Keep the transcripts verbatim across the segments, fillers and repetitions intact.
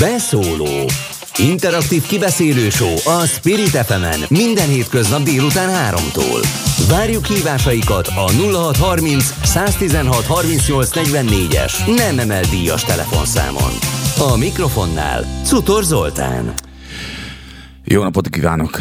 Beszóló. Interaktív kibeszélő show a Spirit ef emen minden hétköznap délután háromtól. Várjuk hívásaikat a nulla hat harminc, száztizenhat, harmincnyolc, negyvennégyes nem emelt díjas telefonszámon. A mikrofonnál Czutor Zoltán. Jó napot kívánok,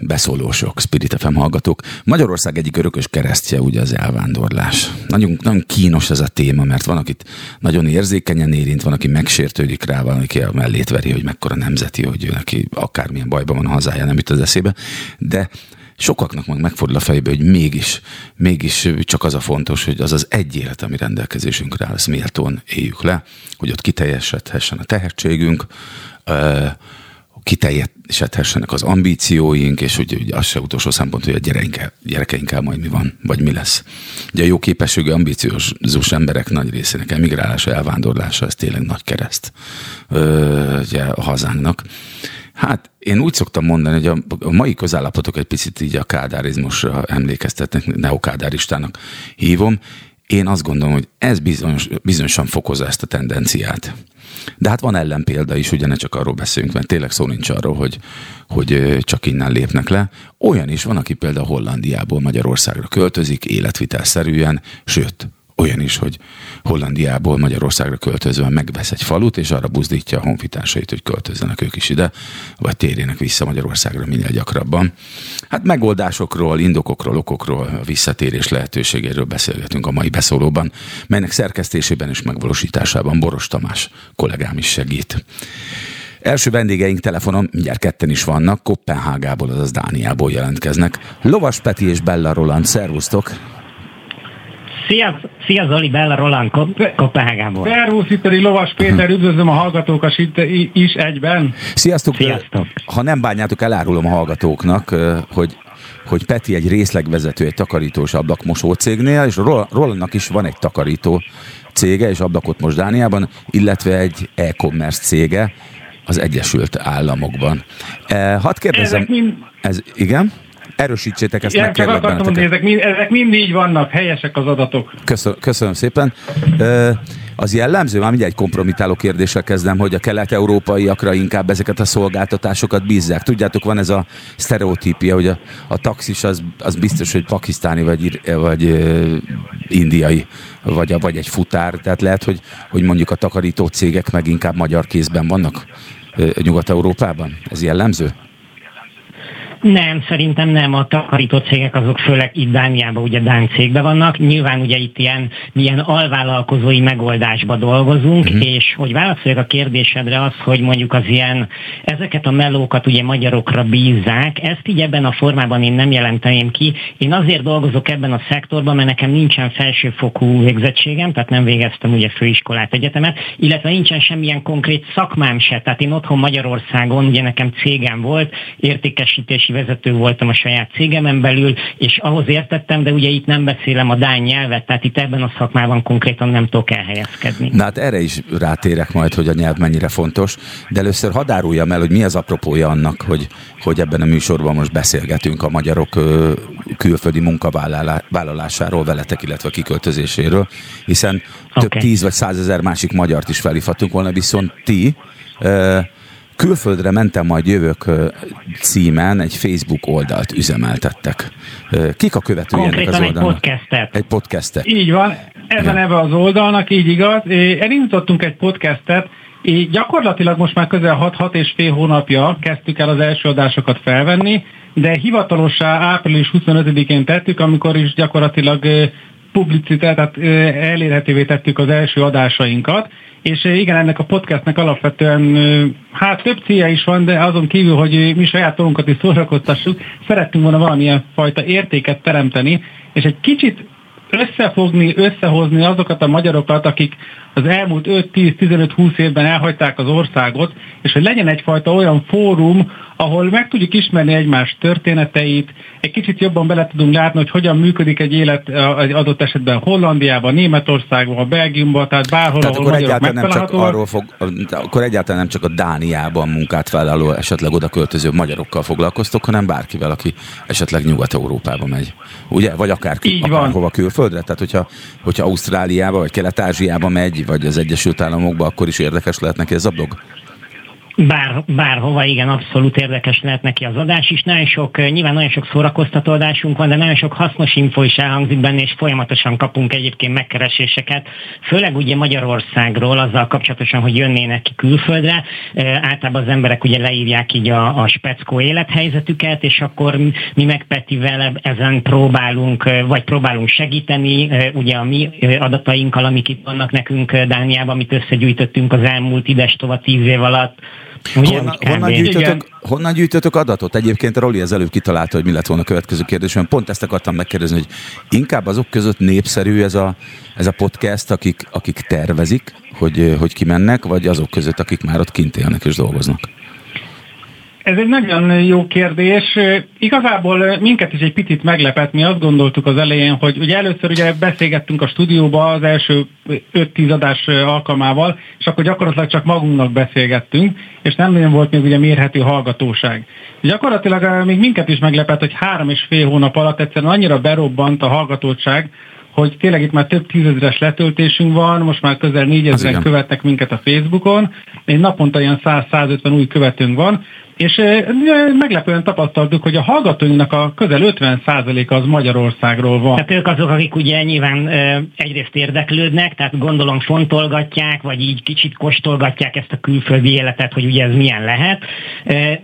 beszólósok, Spirit ef em hallgatók. Magyarország egyik örökös keresztje ugye az elvándorlás. Nagyon, nagyon kínos ez a téma, mert van, akit nagyon érzékenyen érint, van, aki megsértődik rá, van, aki a mellét veri, hogy mekkora nemzeti, hogy neki akármilyen bajban van a hazája, nem jut az eszébe. De sokaknak meg megfordul a fejébe, hogy mégis, mégis csak az a fontos, hogy az az egy élet, ami rendelkezésünkre áll, ezt méltón éljük le, hogy ott kiteljesedhessen a tehetségünk, kiteljesedhessenek az ambícióink, és ugye, ugye az se utolsó szempont, hogy a gyereink, gyerekeinkkel majd mi van, vagy mi lesz. Ugye a jó képességű, ambíciózus emberek nagy részének emigrálása, elvándorlása, ez tényleg nagy kereszt Ö, ugye, a hazánknak. Hát én úgy szoktam mondani, hogy a mai közállapotok egy picit így a kádárizmusra emlékeztetnek, neokádáristának hívom. Én azt gondolom, hogy ez bizonyos, bizonyosan fokozza ezt a tendenciát. De hát van ellenpélda is, ugye ne csak arról beszélünk, mert tényleg szó nincs arról, hogy, hogy csak innen lépnek le. Olyan is van, aki például Hollandiából Magyarországra költözik életvitelszerűen, sőt, olyan is, hogy Hollandiából Magyarországra költözve megvesz egy falut, és arra buzdítja a honfitársait, hogy költözzenek ők is ide, vagy térjenek vissza Magyarországra minél gyakrabban. Hát megoldásokról, indokokról, okokról, visszatérés lehetőségéről beszélgetünk a mai beszólóban, melynek szerkesztésében és megvalósításában Boros Tamás kollégám is segít. Első vendégeink telefonon, mindjárt ketten is vannak, Koppenhágából, azaz Dániából jelentkeznek. Lovas Peti és Bella Roland, szervusztok! Szia, szia Zoli, Bella Roland, Koppenhágából. Szervusz, itt pedig Lovas Péter, üdvözlöm a hallgatókat is egyben. Sziasztok. Sziasztok. Ha nem bánjátok, elárulom a hallgatóknak, hogy, hogy Peti egy részlegvezető, egy takarítós ablakmosó cégnél, és Rolandnak is van egy takarító cége, és ablakot most Dániában, illetve egy e-commerce cége az Egyesült Államokban. Eh, hadd kérdezem, mind... ez igen? Erősítsétek ezt, meg kérlek benneteket. Ezek mind, ezek mind így vannak, helyesek az adatok. Köszön, köszönöm szépen. Az jellemző, már mindjárt egy kompromitáló kérdéssel kezdem, hogy a kelet-európaiakra inkább ezeket a szolgáltatásokat bízzák. Tudjátok, van ez a sztereotípia, hogy a, a taxis az, az biztos, hogy pakisztáni, vagy, vagy indiai, vagy, vagy egy futár. Tehát lehet, hogy, hogy mondjuk a takarító cégek meg inkább magyar kézben vannak Nyugat-Európában. Ez jellemző? Nem, szerintem nem. A takarító cégek azok főleg itt Dániában, ugye dán cégben vannak. Nyilván ugye itt ilyen, ilyen alvállalkozói megoldásba dolgozunk, uh-huh. és hogy válaszoljak a kérdésedre az, hogy mondjuk az ilyen, ezeket a melókat ugye magyarokra bízzák, ezt így ebben a formában én nem jelenteném ki. Én azért dolgozok ebben a szektorban, mert nekem nincsen felsőfokú végzettségem, tehát nem végeztem ugye főiskolát, egyetemet, illetve nincsen semmilyen konkrét szakmám se. Tehát én otthon Magyarországon, ugye nekem cégem volt, értékesítési vezető voltam a saját cégemen belül, és ahhoz értettem, de ugye itt nem beszélem a dán nyelvet, tehát itt ebben a szakmában konkrétan nem tudok elhelyezkedni. Na hát erre is rátérek majd, hogy a nyelv mennyire fontos, de először hadd áruljam el, hogy mi az apropója annak, hogy, hogy ebben a műsorban most beszélgetünk a magyarok külföldi munkavállalásáról veletek, illetve kiköltözéséről, hiszen okay. több tíz vagy százezer másik magyart is felhívhatunk volna, viszont ti... Külföldre mentem, majd jövök címen egy Facebook oldalt üzemeltettek. Kik a követői ennek az oldalnak? Konkrétan egy podcastet. Egy podcastet. Így van, ezen ebben az oldalnak, így igaz. Elindítottunk egy podcastet, így gyakorlatilag most már közel hat-hat és fél hónapja kezdtük el az első adásokat felvenni, de hivatalossá április huszonötödikén tettük, amikor is gyakorlatilag publicitát, tehát elérhetővé tettük az első adásainkat. És igen, ennek a podcastnek alapvetően hát több célja is van, de azon kívül, hogy mi saját magunkat is szórakoztassuk, szerettünk volna valamilyen fajta értéket teremteni, és egy kicsit összefogni, összehozni azokat a magyarokat, akik az elmúlt öt-tíz-tizenöt-húsz évben elhagyták az országot, és hogy legyen egyfajta olyan fórum, ahol meg tudjuk ismerni egymás történeteit, egy kicsit jobban bele tudunk látni, hogy hogyan működik egy élet egy adott esetben Hollandiában, Németországban, Belgiumban, tehát bárhol, tehát ahol magyarok megtalálhatóak. Akkor egyáltalán nem csak a Dániában munkát vállaló, esetleg oda költöző magyarokkal foglalkoztok, hanem bárkivel, aki esetleg Nyugat-Európába megy. Ugye? Vagy akár, akár hova külföldre? Tehát hogyha, hogyha Ausztráliába, vagy Kelet-Ázsiába megy, vagy az Egyesült Államokba, akkor is érdekes lehet neki ez a blog? Bár, bárhova, igen, abszolút érdekes lehet neki az adás is. Nagyon sok, nyilván nagyon sok szórakoztató adásunk van, de nagyon sok hasznos info is elhangzik benne, és folyamatosan kapunk egyébként megkereséseket, főleg ugye Magyarországról, azzal kapcsolatosan, hogy jönnének ki külföldre. Általában az emberek ugye leírják így a, a speckó élethelyzetüket, és akkor mi meg Petivel ezen próbálunk, vagy próbálunk segíteni, ugye a mi adatainkkal, amik itt vannak nekünk Dániában, amit összegyűjtöttünk az elmúlt idestova tíz év alatt. Honnan, honnan, gyűjtötök, honnan gyűjtötök adatot? Egyébként Roli az előbb kitalálta, hogy mi lett volna a következő kérdés. Pont ezt akartam megkérdezni, hogy inkább azok között népszerű ez a, ez a podcast, akik, akik tervezik, hogy, hogy kimennek, vagy azok között, akik már ott kint élnek és dolgoznak? Ez egy nagyon jó kérdés. Igazából minket is egy picit meglepett, mi azt gondoltuk az elején, hogy ugye először ugye beszélgettünk a stúdióba az első öt-tíz adás alkalmával, és akkor gyakorlatilag csak magunknak beszélgettünk, és nem nagyon volt még ugye mérhető hallgatóság. Gyakorlatilag még minket is meglepett, hogy három és fél hónap alatt egyszerűen annyira berobbant a hallgatottság, hogy tényleg itt már több tízezres letöltésünk van, most már közel négyezren követnek minket a Facebookon, és naponta ilyen száz-százötven új követőnk van, és meglepően tapasztaltuk, hogy a hallgatóinknak a közel ötven százaléka az Magyarországról van. Tehát ők azok, akik ugye nyilván egyrészt érdeklődnek, tehát gondolom fontolgatják, vagy így kicsit kóstolgatják ezt a külföldi életet, hogy ugye ez milyen lehet.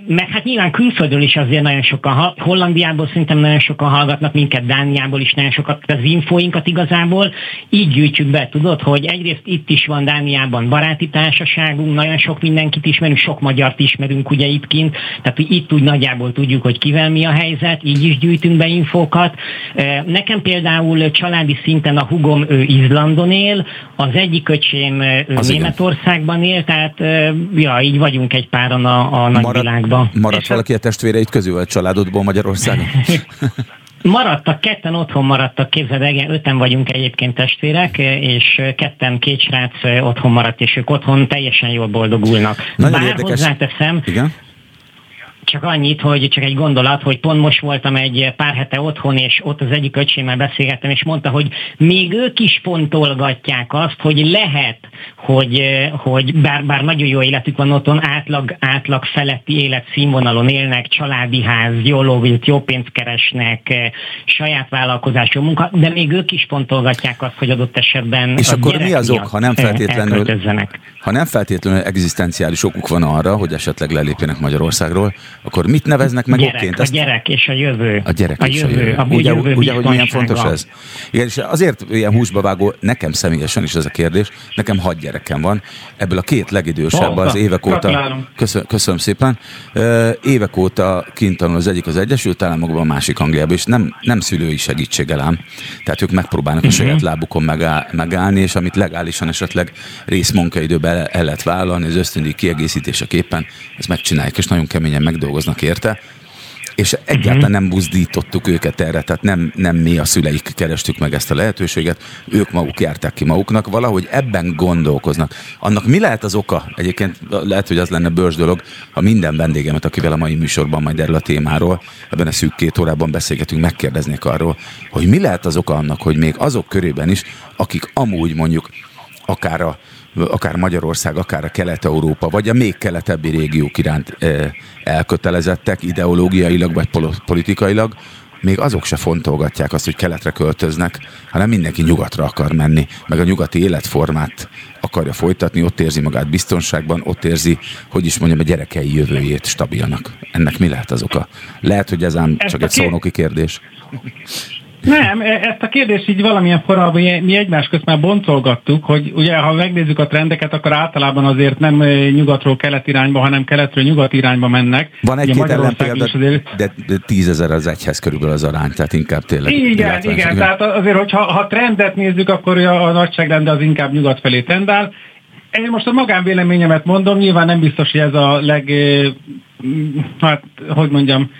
Meg hát nyilván külföldről is azért nagyon sokan, Hollandiából szerintem nagyon sokan hallgatnak minket, Dániából is nagyon sokat, az infóinkat igazából így gyűjtjük be, tudod, hogy egyrészt itt is van Dániában baráti társaságunk, nagyon sok mindenkit ismerünk, sok magyart ismerünk ugye itt kint, tehát itt úgy nagyjából tudjuk, hogy kivel mi a helyzet, így is gyűjtünk be infókat. Nekem például családi szinten a hugom ő Izlandon él, az egyik öcsém az Németországban él, tehát ja, így vagyunk egy páran a, a nagyvilágban. Maradt valaki a testvéreit közül a családodból Magyarországon? Maradtak, ketten otthon maradtak, képzeld, öten vagyunk egyébként testvérek, és ketten, két srác otthon maradt, és ők otthon teljesen jól boldogulnak. Nagyon bár érdekes. Hozzáteszem, igen? Csak annyit, hogy csak egy gondolat, hogy pont most voltam egy pár hete otthon, és ott az egyik öcsémmel beszélgettem, és mondta, hogy még ők is fontolgatják azt, hogy lehet, hogy, hogy bár, bár nagyon jó életük van otthon, átlag, átlag feletti életszínvonalon élnek, családi ház, jó lóvét, jó pénzt keresnek, saját vállalkozás, jó munka, de még ők is fontolgatják azt, hogy adott esetben és a akkor mi az ok, ha nem feltétlenül, ha nem feltétlenül egzisztenciális okuk van arra, hogy esetleg lelépjenek Magyarországról, akkor mit neveznek meg gyerek, okként? Ezt... A gyerek és a jövő. A gyerek a és jövő, a jövő. A ugye, jövő ugye hogy milyen fontos ez? Igen, és azért ilyen húsba vágó, nekem személyesen is ez a kérdés, nekem hat gyerekem van, ebből a két legidősebb oh, az évek óta, köszön, köszönöm szépen, évek óta kint tanul az egyik az Egyesült Államokban, a másik Angliában, és nem, nem szülői segítséggel ám, tehát ők megpróbálnak uh-huh. a saját lábukon megáll, megállni, és amit legálisan esetleg részmunkaidőben el, el lehet vállalni, az ösztöndíj kiegészítéseképpen, ezt megcsinálják, és nagyon keményen megdolgoznak dolgoznak érte, és egyáltalán nem buzdítottuk őket erre, tehát nem, nem mi a szüleik kerestük meg ezt a lehetőséget, ők maguk járták ki maguknak, valahogy ebben gondolkoznak. Annak mi lehet az oka? Egyébként lehet, hogy az lenne bős dolog, ha minden vendégemet, akivel a mai műsorban majd erről a témáról, ebben a szűk két órában beszélgetünk, megkérdeznék arról, hogy mi lehet az oka annak, hogy még azok körében is, akik amúgy mondjuk akár a akár Magyarország, akár a Kelet-Európa, vagy a még keletebbi régiók iránt elkötelezettek ideológiailag, vagy politikailag, még azok se fontolgatják azt, hogy keletre költöznek, hanem mindenki nyugatra akar menni, meg a nyugati életformát akarja folytatni, ott érzi magát biztonságban, ott érzi, hogy is mondjam, a gyerekei jövőjét stabilnak. Ennek mi lehet az oka? Lehet, hogy ez ám csak egy szónoki kérdés. Nem, ezt a kérdést így valamilyen formában mi egymás közt már boncolgattuk, hogy ugye ha megnézzük a trendeket, akkor általában azért nem nyugatról kelet irányba, hanem keletről nyugat irányba mennek. Van egy-két ellenpélda, azért... de tízezer az egyhez körülbelül az arány, tehát inkább tényleg. Igen, igen, tehát azért, hogyha ha trendet nézzük, akkor a nagyságrend az inkább nyugat felé trendál. Én most a magánvéleményemet mondom, nyilván nem biztos, hogy ez a leg, hát, hogy mondjam,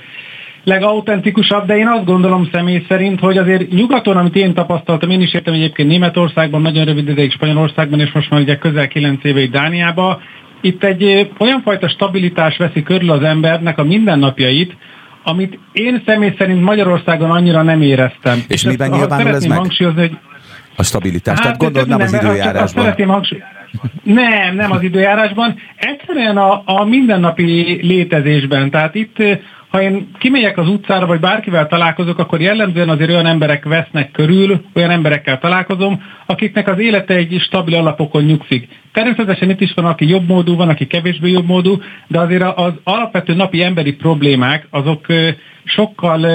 legautentikusabb, de én azt gondolom személy szerint, hogy azért nyugaton, amit én tapasztaltam, én is értem egyébként Németországban, nagyon rövid ideig Spanyolországban, és most már ugye közel kilenc éve Dániában, itt egy olyan fajta stabilitás veszi körül az embernek a mindennapjait, amit én személy szerint Magyarországon annyira nem éreztem. És, és miben nyilvánul ez meg? Hangsúlyozni, hogy... A stabilitás, hát, tehát gondolnám az időjárásban. Azt szeretném hangsúlyozni. Nem, nem az időjárásban. Egyszerűen a, a mindennapi létezésben. Tehát itt, ha én kimegyek az utcára, vagy bárkivel találkozok, akkor jellemzően azért olyan emberek vesznek körül, olyan emberekkel találkozom, akiknek az élete egy stabil alapokon nyugszik. Természetesen itt is van, aki jobb módú, van, aki kevésbé jobb módú, de azért az alapvető napi emberi problémák, azok sokkal,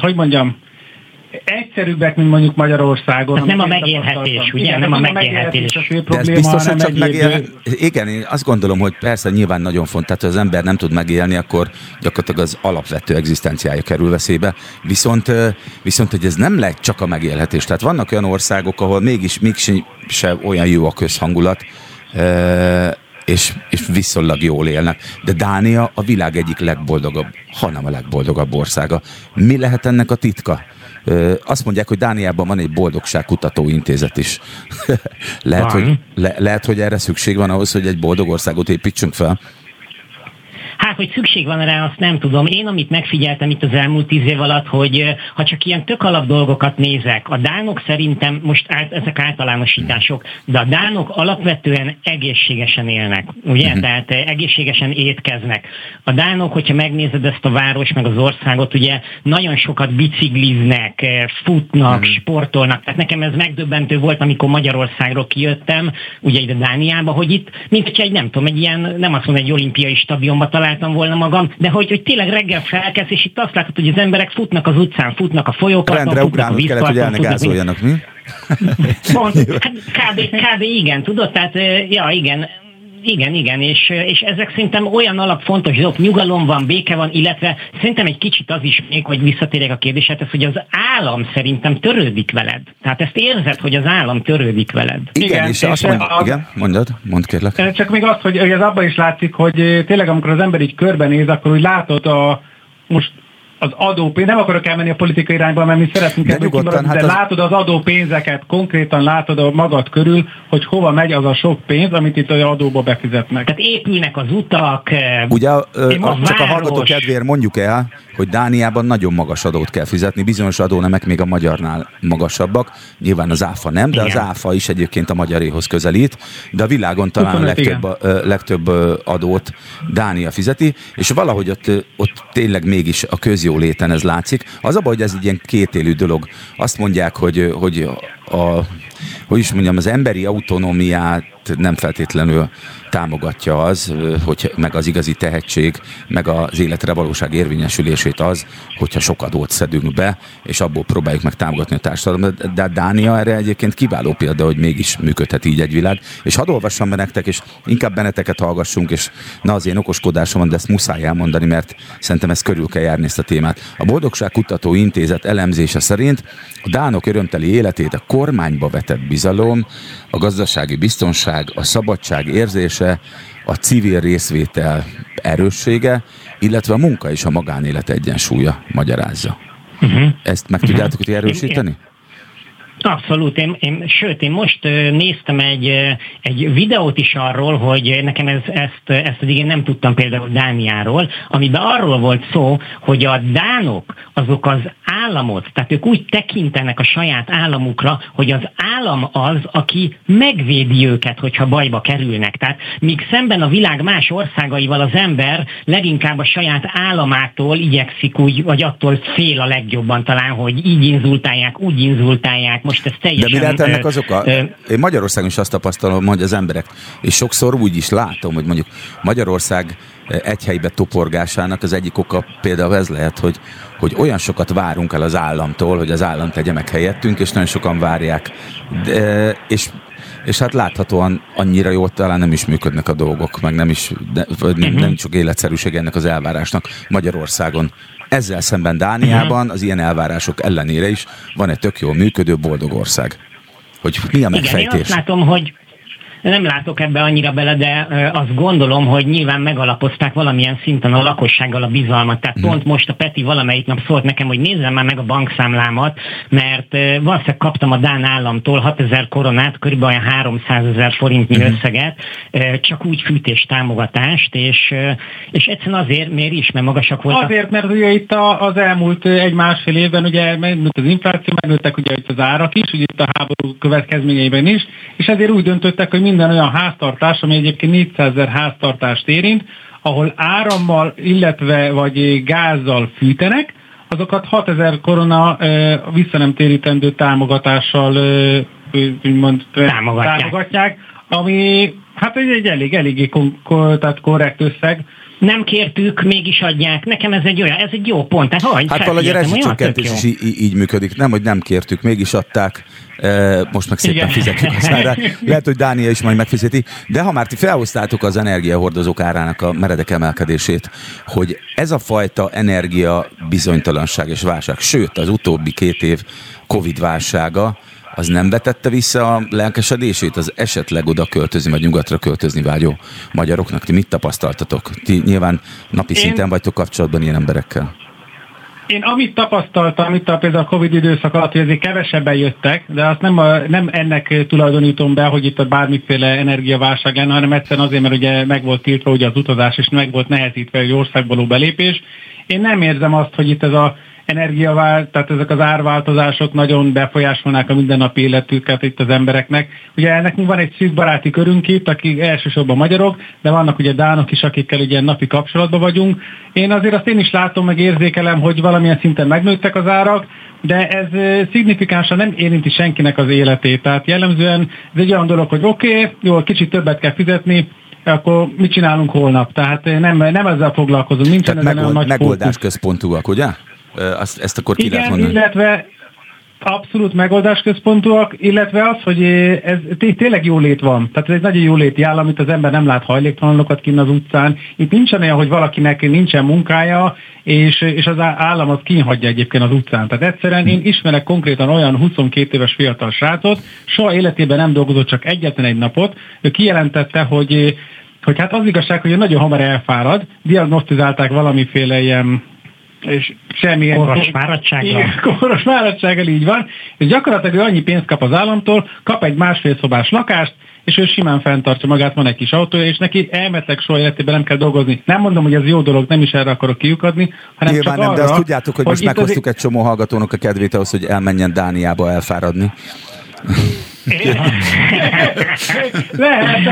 hogy mondjam, egyszerűbbek, mint mondjuk Magyarországon. Hát nem a megélhetés, ugye? Igen, nem a megélhetés. De ez biztos, hogy csak megélni. Igen, én azt gondolom, hogy persze nyilván nagyon fontos, tehát ha az ember nem tud megélni, akkor gyakorlatilag az alapvető egzisztenciája kerül veszélybe. Viszont, viszont hogy ez nem lehet csak a megélhetés. Tehát vannak olyan országok, ahol mégis mégsem olyan jó a közhangulat, és, és viszonylag jól élnek. De Dánia a világ egyik legboldogabb, hanem a legboldogabb országa. Mi lehet ennek a titka? Azt mondják, hogy Dániában van egy boldogságkutató intézet is. lehet, hogy, le, lehet, hogy erre szükség van ahhoz, hogy egy boldog országot építsünk fel? Hát, hogy szükség van rá, azt nem tudom. Én, amit megfigyeltem itt az elmúlt tíz év alatt, hogy ha csak ilyen tök alap dolgokat nézek, a dánok szerintem, most át, ezek általánosítások, de a dánok alapvetően egészségesen élnek, ugye? Uh-huh. Tehát egészségesen étkeznek. A dánok, hogyha megnézed ezt a város, meg az országot, ugye nagyon sokat bicikliznek, futnak, uh-huh. sportolnak. Tehát nekem ez megdöbbentő volt, amikor Magyarországról kijöttem, ugye ide Dániába, hogy itt, mint hogyha egy, nem tudom, egy ilyen, nem azt mondom, egy olimpiai stadionba talál volna magam, de hogy, hogy tényleg reggel felkezd, és itt azt látod, hogy az emberek futnak az utcán, futnak a folyóparton, rendre futnak a vízparton. Rendre ugrálnod kellett, hogy elne gázoljanak, mi? Hát, kb, kb. igen, tudod? Tehát, ja, igen. Igen, igen, és, és ezek szerintem olyan alapfontos dolgok, nyugalom van, béke van, illetve szerintem egy kicsit az is még, hogy visszatérjek a kérdésedhez, hogy az állam szerintem törődik veled. Tehát ezt érzed, hogy az állam törődik veled. Igen, igen és, és azt mondod, az, igen, mondod, mondd kérlek. Csak még azt, hogy ez abban is látszik, hogy tényleg amikor az ember így körbenéz, akkor úgy látod a most az adópénz, nem akarok elmenni a politikai irányba, mert mi szeretnénk de, kimarad, hát de az... látod az adópénzeket, konkrétan látod a magad körül, hogy hova megy az a sok pénz, amit itt az adóba befizetnek. Tehát épülnek az utak, ugye, a, a csak a hallgató kedvéért mondjuk el, hogy Dániában nagyon magas adót kell fizetni, bizonyos adónemek még a magyarnál magasabbak, nyilván az áfa nem, de igen. Az áfa is egyébként a magyaréhoz közelít, de a világon talán a legtöbb, a, legtöbb adót Dánia fizeti, és valahogy ott, ott tényleg mégis a közjó léten ez látszik. Az a baj, hogy ez egy ilyen kétélű dolog. Azt mondják, hogy, hogy a, hogy is mondjam, az emberi autonómiát nem feltétlenül támogatja az, hogy meg az igazi tehetség, meg az életre valóság érvényesülését az, hogyha sok adót szedünk be, és abból próbáljuk meg támogatni a társadalmat. De Dánia erre egyébként kiváló példa, hogy mégis működhet így egy világ. És hadd olvassam be nektek, és inkább benneteket hallgassunk, és na az én okoskodásom van, de ezt muszáj elmondani, mert szerintem ezt körül kell járni ezt a témát. A Boldogságkutató Intézet elemzése szerint a dánok örömteli életét a kormányba vetett bizalom, a gazdasági biztonság, a szabadság érzése, a civil részvétel erőssége, illetve a munka és a magánélet egyensúlya magyarázza. Uh-huh. Ezt meg uh-huh. tudjátok hogy erősíteni? Abszolút, én, én, sőt, én most néztem egy, egy videót is arról, hogy nekem ez, ezt, ezt eddig én nem tudtam például Dániáról, amiben arról volt szó, hogy a dánok azok az államot, tehát ők úgy tekintenek a saját államukra, hogy az állam az, aki megvédi őket, hogyha bajba kerülnek. Tehát míg szemben a világ más országaival az ember leginkább a saját államától igyekszik úgy, vagy attól fél a legjobban talán, hogy így inzultálják, úgy inzultálják, most ez teljesen... De mi lehet ennek az oka? Én Magyarországon is azt tapasztalom, hogy az emberek, és sokszor úgy is látom, hogy mondjuk Magyarország egy helybe toporgásának az egyik oka például ez lehet, hogy, hogy olyan sokat várunk el az államtól, hogy az állam tegye meg helyettünk, és nagyon sokan várják. De, és, és hát láthatóan annyira jól talán nem is működnek a dolgok, meg nem is de, nem, nem csak életszerűség ennek az elvárásnak Magyarországon. Ezzel szemben Dániában az ilyen elvárások ellenére is van egy tök jól működő boldog ország. Hogy mi a megfejtés? Igen, én azt látom, hogy nem látok ebbe annyira bele, de azt gondolom, hogy nyilván megalapozták valamilyen szinten a lakossággal a bizalmat. Tehát hmm. pont most a Peti valamelyik nap szólt nekem, hogy nézzem már meg a bankszámlámat, mert valószínűleg kaptam a dán államtól hatezer koronát, körülbelül olyan háromszázezer forintnyi hmm. összeget, csak úgy fűtés támogatást, és, és egyszerűen azért, miért is, mert magasak voltak. Azért, mert ugye itt az elmúlt egy-másfél évben ugye megnőtt az infláció, megnőttek ugye itt az árak is, ugye itt a háború következményeiben is, és ezért úgy döntöttek, hogy minden olyan háztartás, ami egyébként négyszázezer háztartást érint, ahol árammal, illetve vagy gázzal fűtenek, azokat hatezer korona visszanemtérítendő támogatással úgymond, támogatják. támogatják, ami hát egy, egy elég, eléggé kon- kon- tehát korrekt összeg. Nem kértük, mégis adják. Nekem ez egy olyan, ez egy jó pont. Tehát, hogy hát valahogy a rezsicsökkentés is í- így működik. Nem, hogy nem kértük, mégis adták. E, most meg szépen fizetjük az árát. Lehet, hogy Dánia is majd megfizeti. De ha már ti felhoztátok az energiahordozók árának a meredek emelkedését, hogy ez a fajta energia bizonytalanság és válság, sőt az utóbbi két év Covid válsága, az nem vetette vissza a lelkesedését az esetleg oda költözni, vagy nyugatra költözni vágyó magyaroknak? Ti mit tapasztaltatok? Ti nyilván napi Én... szinten vagytok kapcsolatban ilyen emberekkel. Én amit tapasztaltam itt a például a Covid időszak alatt, hogy ezért kevesebben jöttek, de azt nem, a, nem ennek tulajdonítom be, hogy itt a bármiféle energiaválság lenne, hanem egyszerűen azért, mert ugye meg volt tiltva ugye az utazás, és meg volt nehezítve egy országvaló belépés. Én nem érzem azt, hogy itt ez a energiavál, tehát ezek az árváltozások nagyon befolyásolnák a mindennapi életüket itt az embereknek. Ugye ennek van egy szűk baráti körünk itt, akik elsősorban magyarok, de vannak ugye dánok is, akikkel ugye napi kapcsolatban vagyunk. Én azért azt én is látom, meg érzékelem, hogy valamilyen szinten megnőttek az árak, de ez szignifikánsan nem érinti senkinek az életét. Tehát jellemzően ez egy olyan dolog, hogy oké, okay, jó, kicsit többet kell fizetni, akkor mit csinálunk holnap? Tehát nem, nem ezzel foglalkozunk, nincsen ezen megold, a nagy megoldás központúak, ugye? Azt, ezt akkor ki lehet mondani. Igen, illetve abszolút megoldásközpontúak, illetve az, hogy ez tényleg jólét van. Tehát ez egy nagyon jóléti állam, itt az ember nem lát hajléktalanokat kinn az utcán. Itt nincsen olyan, hogy valakinek nincsen munkája, és, és az állam az kínhagyja egyébként az utcán. Tehát egyszerűen én ismerek konkrétan olyan huszonkét éves fiatal srácot, soha életében nem dolgozott csak egyetlen egy napot. Ő kijelentette, hogy, hogy hát az igazság, hogy nagyon hamar elfárad, diagnosztizálták valamiféle ilyen és semmilyen koros fáradtsággal. Koros fáradtsággal, így van. És gyakorlatilag ő annyi pénzt kap az államtól, kap egy másfél szobás lakást, és ő simán fenntartja magát, van egy kis autója, és neki elmetleg soha életében nem kell dolgozni. Nem mondom, hogy ez jó dolog, nem is erre akarok kiukadni, hanem nyilván csak nem, arra, de azt tudjátok, hogy, hogy most meghoztuk az... egy csomó hallgatónak a kedvét ahhoz, hogy elmenjen Dániába elfáradni. Lehet,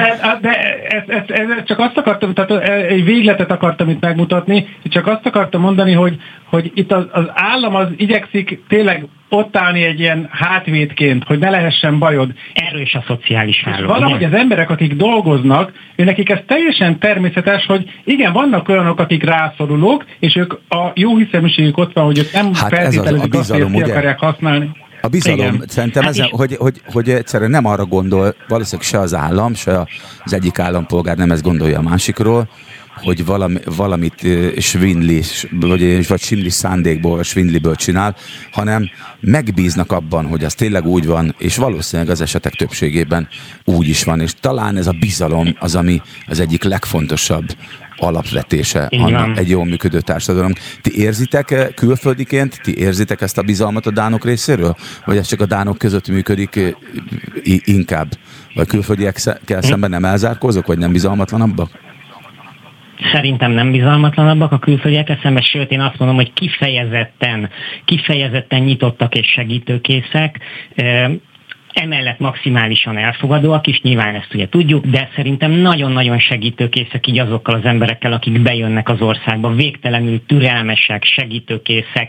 de, de ez, ez, ez csak azt akartam, tehát egy végletet akartam itt megmutatni, csak azt akartam mondani, hogy, hogy itt az, az állam az igyekszik tényleg ott állni egy ilyen hátvétként, hogy ne lehessen bajod. Erről is a szociális háló. Valahogy az emberek, akik dolgoznak, nekik ez teljesen természetes, hogy igen, vannak olyanok, akik rászorulók, és ők a jó hiszeműségük ott van, hogy ők nem hát feltételezik azt, hogy ki akarják használni. A bizalom, igen. Szerintem, hát ezen, hogy, hogy, hogy egyszerűen nem arra gondol, valószínűleg se az állam, se az egyik állampolgár nem ezt gondolja a másikról, hogy valami, valamit svindli, vagy, vagy simli szándékból, vagy svindliből csinál, hanem megbíznak abban, hogy az tényleg úgy van, és valószínűleg az esetek többségében úgy is van, és talán ez a bizalom az, ami az egyik legfontosabb alapvetése annak egy jól működő társadalom. Ti érzitek külföldiként, ti érzitek ezt a bizalmat a dánok részéről? Vagy ez csak a dánok között működik inkább? Vagy külföldiekkel szemben nem elzárkózok, vagy nem bizalmatlanabbak? Szerintem nem bizalmatlanabbak a külföldiekkel szemben, sőt én azt mondom, hogy kifejezetten, kifejezetten nyitottak és segítőkészek. Emellett maximálisan elfogadóak is, nyilván ezt ugye tudjuk, de szerintem nagyon-nagyon segítőkészek így azokkal az emberekkel, akik bejönnek az országba, végtelenül türelmesek, segítőkészek.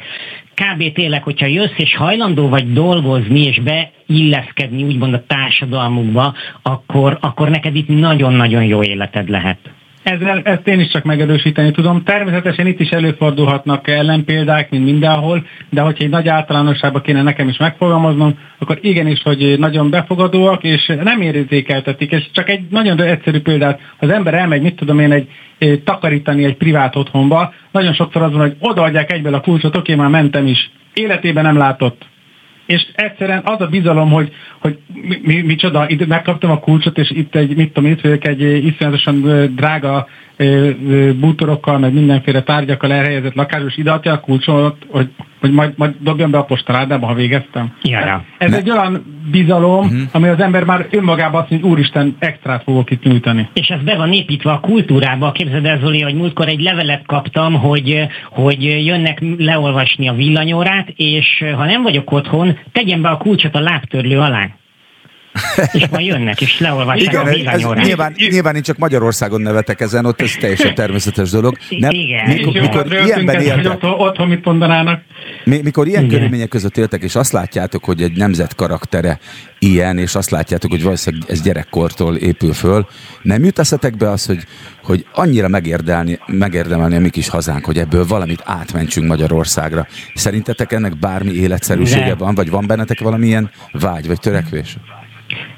Kb. Tényleg, hogyha jössz és hajlandó vagy dolgozni és beilleszkedni úgymond a társadalmukba, akkor, akkor neked itt nagyon-nagyon jó életed lehet. Ezzel, ezt én is csak megerősíteni tudom. Természetesen itt is előfordulhatnak ellenpéldák, mint mindenhol, de hogyha egy nagy általánosságban kéne nekem is megfogalmaznom, akkor igenis, hogy nagyon befogadóak, és nem érzékeltetik. És csak egy nagyon egyszerű példát, ha az ember elmegy, mit tudom én, egy takarítani egy privát otthonba, nagyon sokszor az van, hogy odaadják egyből a kulcsot, oké, már mentem is. Életében nem látott. És egyszerűen az a bizalom, hogy, hogy mi, mi, micsoda, itt megkaptam a kulcsot, és itt egy, mit tudom, itt vagyok egy iszonyatosan drága bútorokkal, meg mindenféle tárgyakkal elhelyezett lakás, és ideadja a kulcsot, hogy, hogy majd, majd dobjam be a postaládába, ha végeztem. Jaja. Ez ne. Egy olyan bizalom, uh-huh. ami az ember már önmagában azt mondja, hogy úristen, extrát fogok itt nyújtani. És ez be van építve a kultúrába. Képzeld el, Zoli, hogy múltkor egy levelet kaptam, hogy, hogy jönnek leolvasni a villanyórát, és ha nem vagyok otthon, tegyem be a kulcsot a lábtörlő alá. És majd jönnek, és leolvassák a villanyórát. Nyilván, nyilván én csak Magyarországon nevetek ezen, ott ez teljesen természetes dolog. Nem, igen. Mikor, jó, mikor ilyenben éltek, otthon mit mondanának. Mikor ilyen igen. körülmények között éltek, és azt látjátok, hogy egy nemzet karaktere ilyen, és azt látjátok, hogy valószínűleg ez gyerekkortól épül föl, nem jut eszetekbe az, hogy, hogy annyira megérdemelni a mi kis hazánk, hogy ebből valamit átmentsünk Magyarországra. Szerintetek ennek bármi életszerűsége de. van, vagy van bennetek valamilyen vágy, vagy törekvés?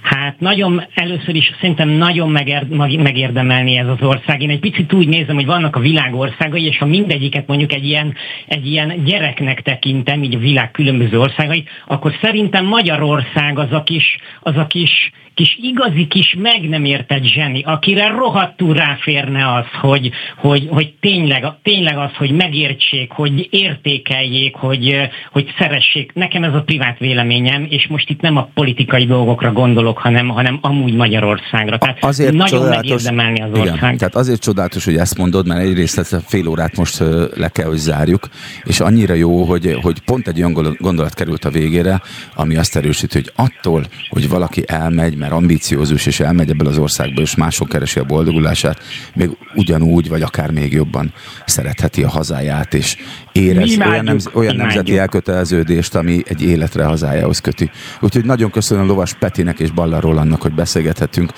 Hát nagyon, először is szerintem nagyon megér, megérdemelni ez az ország. Én egy picit úgy nézem, hogy vannak a világ országai, és ha mindegyiket mondjuk egy ilyen, egy ilyen gyereknek tekintem, így a világ különböző országai, akkor szerintem Magyarország az a kis, az a kis kis igazi kis meg nem értett zseni, akire rohadtul ráférne az, hogy, hogy, hogy tényleg, tényleg az, hogy megértsék, hogy értékeljék, hogy, hogy szeressék. Nekem ez a privát véleményem, és most itt nem a politikai dolgokra gondolok, hanem, hanem amúgy Magyarországra. Tehát azért nagyon megérdemelni az ország. Igen, tehát azért csodálatos, hogy ezt mondod, mert egyrészt ezt a fél órát most le kell, hogy zárjuk, és annyira jó, hogy, hogy pont egy olyan gondolat került a végére, ami azt erősíti, hogy attól, hogy valaki elmegy, mert ambíciózus, és elmegy ebből az országból, és mások keresi a boldogulását, még ugyanúgy, vagy akár még jobban szeretheti a hazáját, és érez olyan, nemz- olyan nemzeti elköteleződést, ami egy életre hazájához köti. Úgyhogy nagyon köszönöm Lovas Petinek és Bella Rolandnak, hogy beszélgethettünk.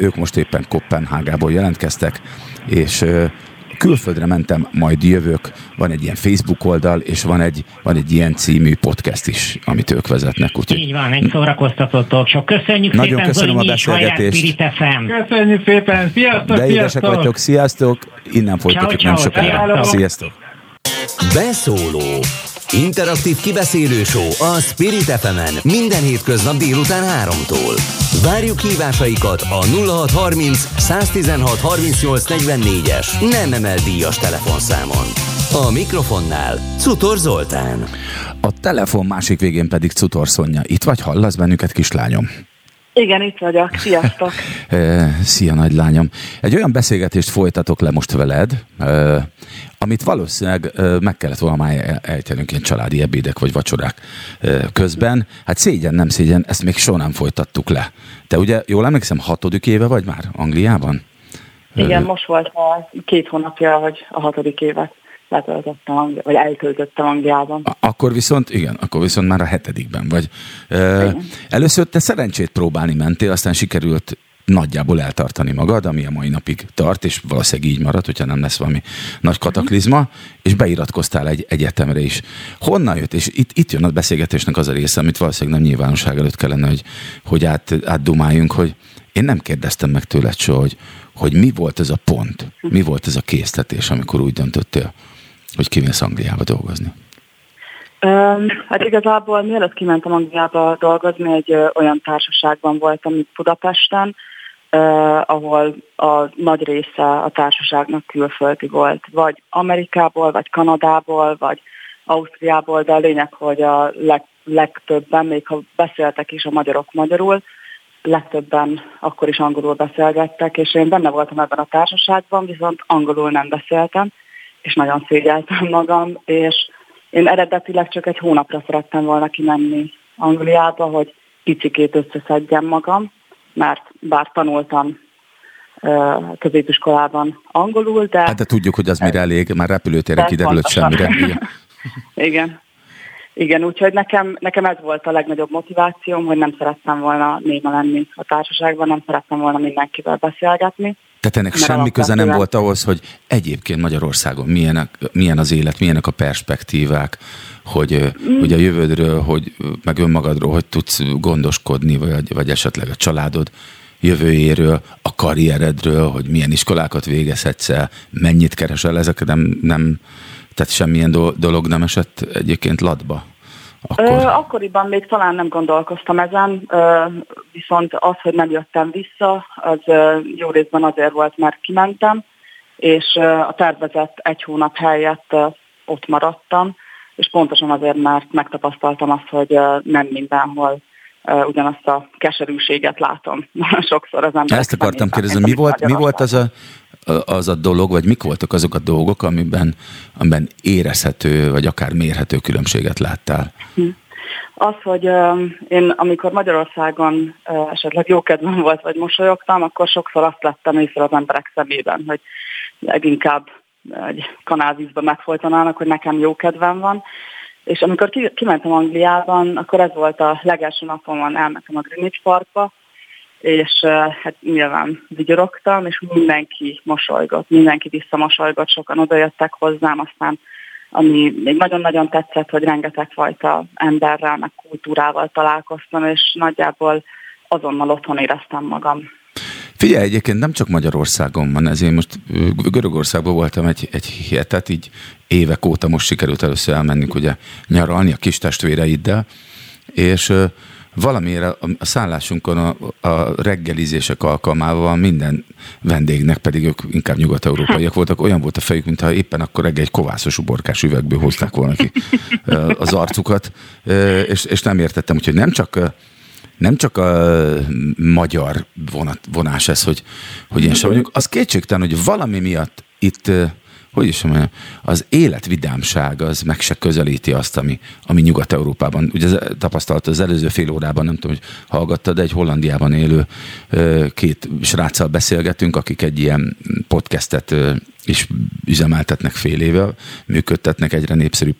Ők most éppen Koppenhágából jelentkeztek, és külföldre mentem, majd jövök. Van egy ilyen Facebook oldal, és van egy, van egy ilyen című podcast is, amit ők vezetnek. Úgyhogy... Így van, egy szórakoztató talkshow. Köszönjük nagyon szépen, köszönöm Zoli, a beszélgetést. Köszönjük szépen, sziasztok, de édesek vagytok, sziasztok. Innen folytatjuk ciao, ciao, nem sokára. Sziasztok. Beszóló. Interaktív kibeszélő show a Spirit ef emen minden hétköznap délután háromtól. Várjuk hívásaikat a nulla hatszázharminc száztizenhat harmincnyolc negyvennégyes nem emelt díjas telefonszámon. A mikrofonnál Czutor Zoltán. A telefon másik végén pedig Czutor Szonya. Itt vagy, hallasz bennünket, kislányom? Igen, itt vagyok. Sziasztok! Szia, nagylányom! Egy olyan beszélgetést folytatok le most veled, amit valószínűleg meg kellett volna már ejtenünk ilyen családi ebédek vagy vacsorák közben. Hát szégyen, nem szégyen, ezt még soha nem folytattuk le. Te ugye, jól emlékszem, hatodik éve vagy már Angliában? Igen, most volt két hónapja, hogy a hatodik évet letöltöttem, vagy eltöltöttem Angliában. Akkor viszont, igen, akkor viszont már a hetedikben vagy. Igen. Először te szerencsét próbálni mentél, aztán sikerült nagyjából eltartani magad, ami a mai napig tart, és valószínűleg így marad, hogyha nem lesz valami nagy kataklizma, és beiratkoztál egy egyetemre is. Honnan jött? És itt, itt jön a beszélgetésnek az a része, amit valószínűleg nem nyilvánosság előtt kellene, hogy, hogy át, átdumáljunk, hogy én nem kérdeztem meg tőled soha, hogy, hogy mi volt ez a pont, mi volt ez a késztetés, amikor úgy döntöttél, hogy kimész Angliába dolgozni? Um, hát igazából mielőtt kimentem Angliába dolgozni, egy ö, olyan társaságban voltam itt Budapesten, ö, ahol a nagy része a társaságnak külföldi volt. Vagy Amerikából, vagy Kanadából, vagy Ausztriából, de a lényeg, hogy a leg, legtöbben, még ha beszéltek is a magyarok magyarul, legtöbben akkor is angolul beszélgettek, és én benne voltam ebben a társaságban, viszont angolul nem beszéltem, és nagyon szégyeltem magam, és én eredetileg csak egy hónapra szerettem volna kimenni Angliába, hogy picikét összeszedjem magam, mert bár tanultam uh, középiskolában angolul, de... Hát de tudjuk, hogy az mire elég, már repülőtérre kiderült semmire. Igen. Igen. Igen, úgyhogy nekem, nekem ez volt a legnagyobb motivációm, hogy nem szerettem volna néma lenni a társaságban, nem szerettem volna mindenkivel beszélgetni. Tehát ennek mert semmi köze nem volt ahhoz, hogy egyébként Magyarországon milyen, milyen az élet, milyenek a perspektívák, hogy, mm. hogy a jövődről, hogy, meg önmagadról, hogy tudsz gondoskodni, vagy, vagy esetleg a családod jövőjéről, a karrieredről, hogy milyen iskolákat végezhetsz el, mennyit keresel, ezek nem, nem tehát semmilyen dolog nem esett egyébként latba? Akkor... Ö, akkoriban még talán nem gondolkoztam ezen, ö, viszont az, hogy nem jöttem vissza, az ö, jó részben azért volt, mert kimentem, és ö, a tervezett egy hónap helyett ö, ott maradtam, és pontosan azért, mert megtapasztaltam azt, hogy ö, nem mindenhol ö, ugyanazt a keserűséget látom. Sokszor az ember... Ezt akartam kérdezni, mi volt, mi volt az a... az a dolog, vagy mik voltak azok a dolgok, amiben, amiben érezhető, vagy akár mérhető különbséget láttál? Az, hogy én amikor Magyarországon esetleg jó kedvem volt, vagy mosolyogtam, akkor sokszor azt lettem észre az emberek szemében, hogy leginkább egy kanálvízbe megfolytanának, hogy nekem jó kedvem van. És amikor kimentem Angliában, akkor ez volt a legelső napomon, elmentem a Greenwich Parkba, és hát nyilván vigyorogtam, és mindenki mosolygott, mindenki visszamosolygott, sokan odajöttek hozzám, aztán ami még nagyon-nagyon tetszett, hogy rengeteg fajta emberrel, meg kultúrával találkoztam, és nagyjából azonnal otthon éreztem magam. Figyelj, egyébként nem csak Magyarországon van ez, én most Görögországban voltam egy, egy hetet, így évek óta most sikerült először elmennünk ugye nyaralni a kis testvéreiddel, és valamire a szállásunkon a, a reggelizések alkalmával minden vendégnek, pedig ők inkább nyugat-európaiak voltak, olyan volt a fejük, mintha éppen akkor reggel egy kovászos uborkás üvegből hozták volna ki az arcukat, és, és nem értettem, úgyhogy nem csak... Nem csak a magyar vonat, vonás ez, hogy, hogy én sem vagyok. Az kétségtelen, hogy valami miatt itt, hogy is mondjam, az életvidámság az meg se közelíti azt, ami, ami Nyugat-Európában. Ugye tapasztalta az előző fél órában, nem tudom, hogy hallgattad, de egy Hollandiában élő két sráccal beszélgetünk, akik egy ilyen podcastet is üzemeltetnek fél éve, működtetnek egyre népszerűbb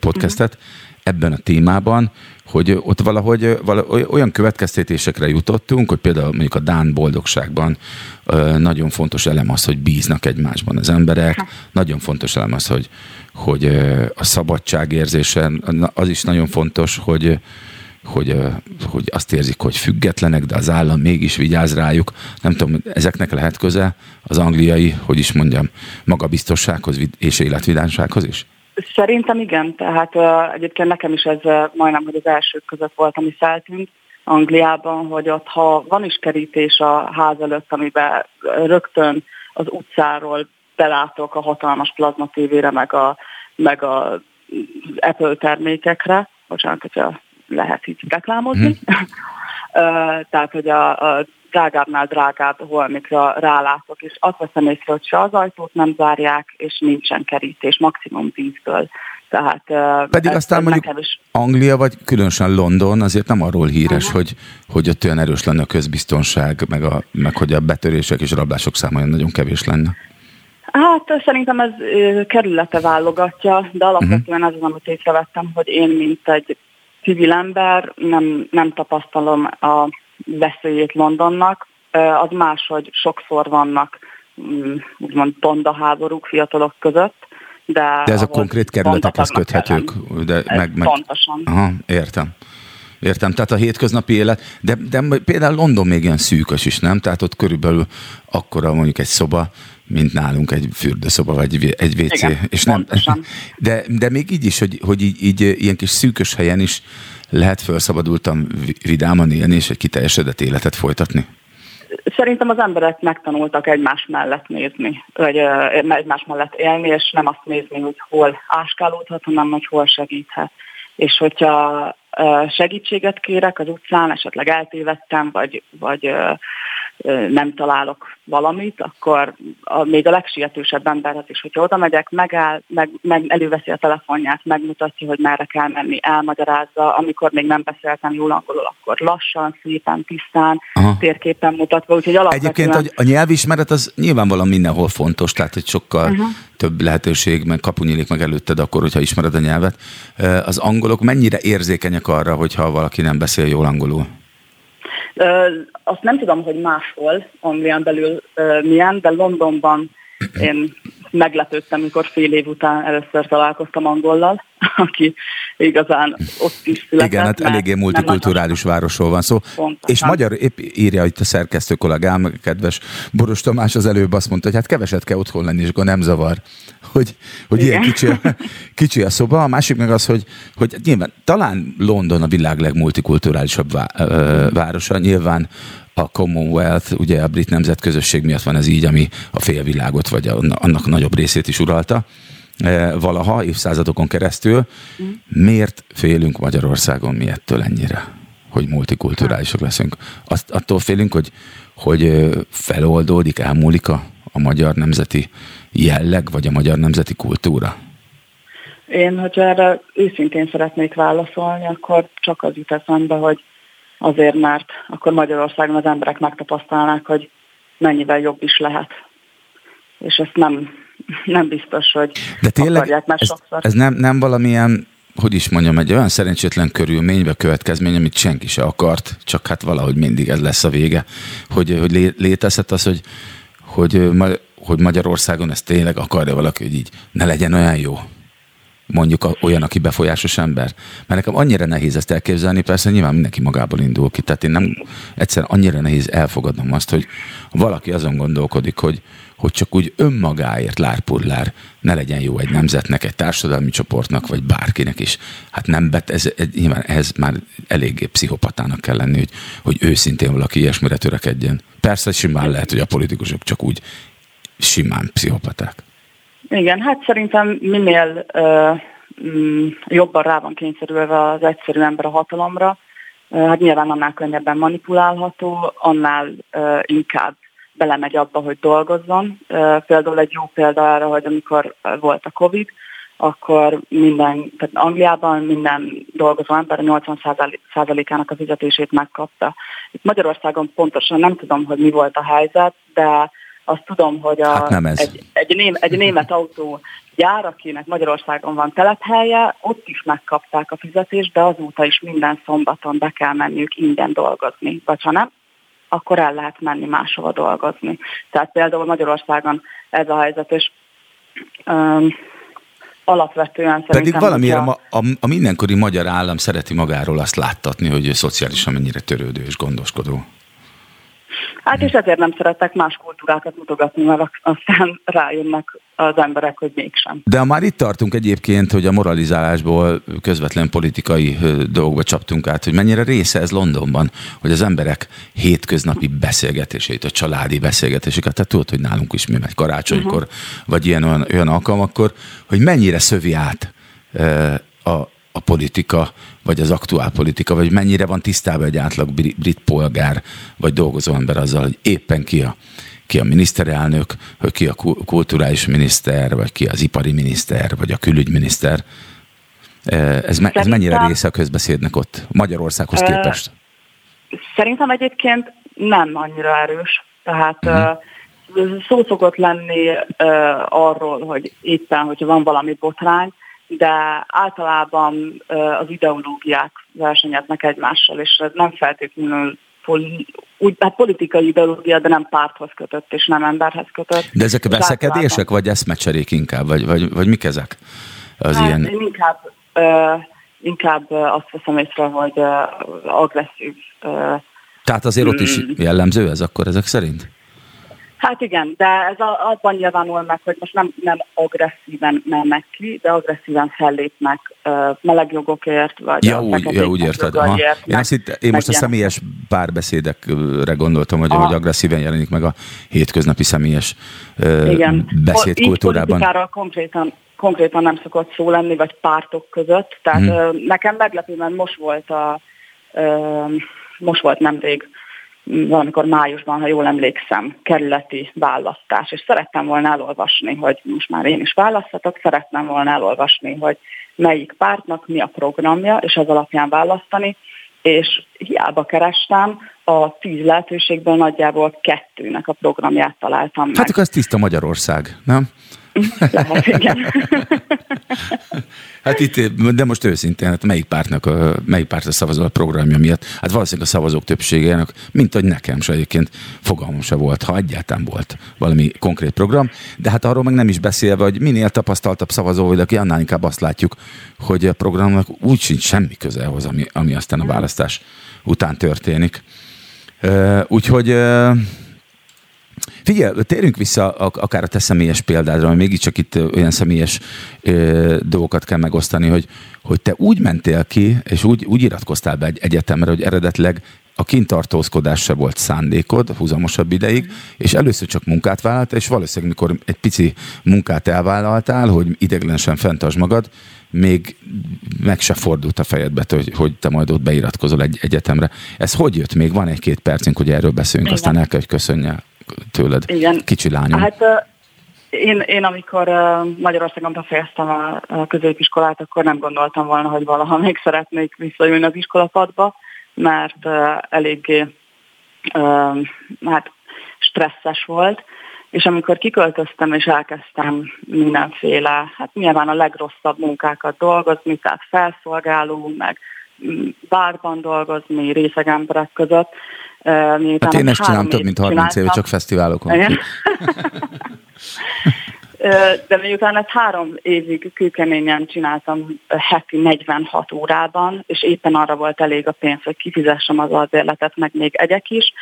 podcastet, ebben a témában, hogy ott valahogy olyan következtetésekre jutottunk, hogy például mondjuk a dán boldogságban nagyon fontos elem az, hogy bíznak egymásban az emberek, ha. Nagyon fontos elem az, hogy, hogy a szabadságérzése, az is nagyon fontos, hogy, hogy, hogy azt érzik, hogy függetlenek, de az állam mégis vigyáz rájuk. Nem tudom, ezeknek lehet köze az angliai, hogy is mondjam, magabiztossághoz és életvidámsághoz is? Szerintem igen, tehát uh, egyébként nekem is ez uh, majdnem, hogy az elsők között volt, ami szeltünk Angliában, hogy ott, ha van is kerítés a ház előtt, amiben rögtön az utcáról belátok a hatalmas plazma tévére, meg a, meg a Apple termékekre, bocsánat, hogyha lehet így reklámozni, mm. uh, tehát, hogy a, a drágábbnál drágább holmikra rálátok, és azt veszem észre, hogy se az ajtót nem zárják, és nincsen kerítés, maximum tízből. Tehát, pedig ez, aztán ez mondjuk is... Anglia, vagy különösen London azért nem arról híres, uh-huh. hogy, hogy ott olyan erős lenne a közbiztonság, meg, a, meg hogy a betörések és rablások száma nagyon kevés lenne. Hát szerintem ez kerülete válogatja, de alapvetően uh-huh. azon, amit észrevettem, hogy én, mint egy civil ember, nem, nem tapasztalom a veszélyét Londonnak, az más, hogy sokszor vannak úgymond bondaháborúk fiatalok között. De, de ez a konkrét kerületekhez köthetők. De meg, meg... Pontosan. Aha, értem. Értem, tehát a hétköznapi élet, de, de például London még ilyen szűkös is, nem? Tehát ott körülbelül akkora mondjuk egy szoba, mint nálunk egy fürdőszoba, vagy egy vé cé. Igen, és nem, de, de még így is, hogy, hogy így, így ilyen kis szűkös helyen is lehet felszabadultan vidáman élni, és egy kiteljesedett életet folytatni? Szerintem az emberek megtanultak egymás mellett nézni, vagy egymás mellett élni, és nem azt nézni, hogy hol áskálódhat, hanem hogy hol segíthet. És hogyha segítséget kérek az utcán, esetleg eltévedtem, vagy, vagy nem találok valamit, akkor a, még a legsietősebb emberhez is, hogyha oda megyek, megáll, meg, meg előveszi a telefonját, megmutatja, hogy merre kell menni, elmagyarázza, amikor még nem beszéltem jól angolul, akkor lassan, szépen, tisztán, aha. térképen mutatva, úgyhogy alapvetően... Egyébként a nyelvismeret az nyilvánvalóan mindenhol fontos, tehát hogy sokkal uh-huh. több lehetőség, meg kapu nyílik meg előtted akkor, hogyha ismered a nyelvet. Az angolok mennyire érzékenyek arra, hogyha valaki nem beszél jól angolul? Azt nem tudom, hogy máshol, Anglián belül uh, milyen, de Londonban én meglepődtem, amikor fél év után először találkoztam angollal, aki igazán ott is született. Igen, hát eléggé multikulturális városról van szó. Pontosan. És magyar, épp írja itt a szerkesztő kollégám, kedves Boros Tamás az előbb azt mondta, hogy hát keveset kell otthon lenni, és akkor nem zavar, hogy, hogy ilyen kicsi a, kicsi a szoba. A másik meg az, hogy, hogy nyilván talán London a világ legmultikulturálisabb vá- ö, városa, nyilván a Commonwealth, ugye a brit nemzetközösség miatt van ez így, ami a félvilágot, vagy annak nagyobb részét is uralta valaha, évszázadokon keresztül. Miért félünk Magyarországon mi ettől ennyire, hogy multikulturálisok leszünk? Azt, attól félünk, hogy, hogy feloldódik, elmúlik a, a magyar nemzeti jelleg, vagy a magyar nemzeti kultúra? Én, hogyha erre őszintén szeretnék válaszolni, akkor csak az jut eszembe, hogy azért, mert akkor Magyarországon az emberek megtapasztalnák, hogy mennyivel jobb is lehet. És ezt nem, nem biztos, hogy de tényleg akarják, mert ez, sokszor... ez nem, nem valamilyen, hogy is mondjam, egy olyan szerencsétlen körülménybe következmény, amit senki se akart, csak hát valahogy mindig ez lesz a vége. Hogy, hogy lé, létezhet az, hogy, hogy, hogy Magyarországon ezt tényleg akarja valaki, hogy így ne legyen olyan jó. Mondjuk olyan, aki befolyásos ember. Mert nekem annyira nehéz ezt elképzelni, persze nyilván mindenki magából indul ki. Tehát én nem, egyszerűen annyira nehéz elfogadnom azt, hogy valaki azon gondolkodik, hogy, hogy csak úgy önmagáért lárpullár ne legyen jó egy nemzetnek, egy társadalmi csoportnak, vagy bárkinek is. Hát nem bet, ez, ez, nyilván ez már eléggé pszichopatának kell lenni, hogy, hogy őszintén valaki ilyesmire törekedjen. Persze simán lehet, hogy a politikusok csak úgy simán pszichopaták. Igen, hát szerintem minél uh, jobban rá van kényszerülve az egyszerű ember a hatalomra, uh, hát nyilván annál könnyebben manipulálható, annál uh, inkább belemegy abba, hogy dolgozzon. Uh, például egy jó példa erre, hogy amikor volt a Covid, akkor minden, tehát Angliában minden dolgozó ember nyolcvan százalékának a fizetését megkapta. Itt Magyarországon pontosan nem tudom, hogy mi volt a helyzet, de... azt tudom, hogy a, hát egy, egy, ném, egy német autógyár, akinek Magyarországon van telephelye, ott is megkapták a fizetést, de azóta is minden szombaton be kell menniük ingyen dolgozni. Vagy ha nem, akkor el lehet menni máshova dolgozni. Tehát például Magyarországon ez a helyzet, és um, alapvetően szerintem... Pedig valamire a, a, a mindenkori magyar állam szereti magáról azt láttatni, hogy ő szociálisan mennyire törődő és gondoskodó. Hát és ezért nem szeretek más kultúrákat mutogatni, mert aztán rájönnek az emberek, hogy mégsem. De már itt tartunk egyébként, hogy a moralizálásból közvetlen politikai dolgokba csaptunk át, hogy mennyire része ez Londonban, hogy az emberek hétköznapi beszélgetéseit, a családi beszélgetéseket, tehát tudod, hogy nálunk is mi megy karácsonykor, uh-huh. vagy ilyen olyan, olyan alkalmakkor, hogy mennyire szövi át e, a a politika, vagy az aktuál politika, vagy mennyire van tisztában egy átlag brit polgár, vagy dolgozó ember azzal, hogy éppen ki a, ki a miniszterelnök, hogy ki a kulturális miniszter, vagy ki az ipari miniszter, vagy a külügyminiszter. Ez, ez mennyire része a közbeszédnek ott Magyarországhoz képest? Szerintem egyébként nem annyira erős. Tehát... Uh-huh. Szó szokott lenni arról, hogy éppen, hogyha van valami botrány, de általában az ideológiák versenyeznek egymással, és ez nem feltétlenül poli, úgy, hát politikai ideológia, de nem párthoz kötött, és nem emberhez kötött. De ezek veszekedések, vagy eszmecserék inkább, vagy, vagy, vagy mik ezek? Az hát, ilyen... Én inkább, inkább azt veszem észre, hogy agresszív. Tehát azért ott is jellemző ez akkor ezek szerint? Hát igen, de ez abban nyilvánul meg, hogy most nem, nem agresszíven mennek ki, de agresszíven fellépnek uh, melegjogokért, vagy ja, úgy, ja, úgy érted. Jogokért, én, meg, hitt, én most ilyen. A személyes párbeszédekre gondoltam, hogy, hogy agresszíven jelenik meg a hétköznapi személyes uh, beszédkultúrában. Így politikáról konkrétan, konkrétan nem szokott szó lenni, vagy pártok között. Tehát hmm. uh, nekem meglepő, mert most volt, a, uh, most volt nemrég, valamikor májusban, ha jól emlékszem, kerületi választás, és szerettem volna elolvasni, hogy most már én is választhatok, szerettem volna elolvasni, hogy melyik pártnak mi a programja, és az alapján választani, és hiába kerestem, a tíz lehetőségből nagyjából kettőnek a programját találtam meg. Hát akkor ez tiszta Magyarország, nem? Lehet, igen. Hát itt, de most őszintén, hát melyik pártnak, melyik pártra szavazol a programja miatt? Hát valószínűleg a szavazók többségének, mint hogy nekem se egyébként fogalmam se volt, ha egyáltalán volt valami konkrét program, de hát arról meg nem is beszélve, hogy minél tapasztaltabb szavazó vagy, aki annál inkább azt látjuk, hogy a programnak úgy sincs semmi köze ahhoz, ami, ami aztán a választás után történik. Úgyhogy... Figyelj, térjünk vissza akár a te személyes példádra, mert mégiscsak itt olyan személyes ö, dolgokat kell megosztani, hogy, hogy te úgy mentél ki, és úgy, úgy iratkoztál be egy egyetemre, hogy eredetleg a kintartózkodás se volt szándékod, húzamosabb ideig, és először csak munkát vállaltál, és valószínűleg mikor egy pici munkát elvállaltál, hogy ideiglenesen fenntartsd magad, még meg se fordult a fejedbe, hogy, hogy te majd ott beiratkozol egy egyetemre. Ez hogy jött még? Van egy-két percünk, hogy erről beszélünk, aztán el kell, hogy köszönjél tőled. Igen. Kicsi lányom. Hát Én, én amikor Magyarországon befejeztem a középiskolát, akkor nem gondoltam volna, hogy valaha még szeretnék visszajönni az iskolapadba, mert eléggé hát stresszes volt, és amikor kiköltöztem és elkezdtem mindenféle, hát nyilván a legrosszabb munkákat dolgozni, tehát felszolgáló, meg bárban dolgozni, részeg emberek között. Hát én ezt csinálom több mint harminc éve, csak fesztiválokon. De miután ezt három évig kőkeményen csináltam heti negyvenhat órában, és éppen arra volt elég a pénz, hogy kifizessem az albérletet, meg még egyek is,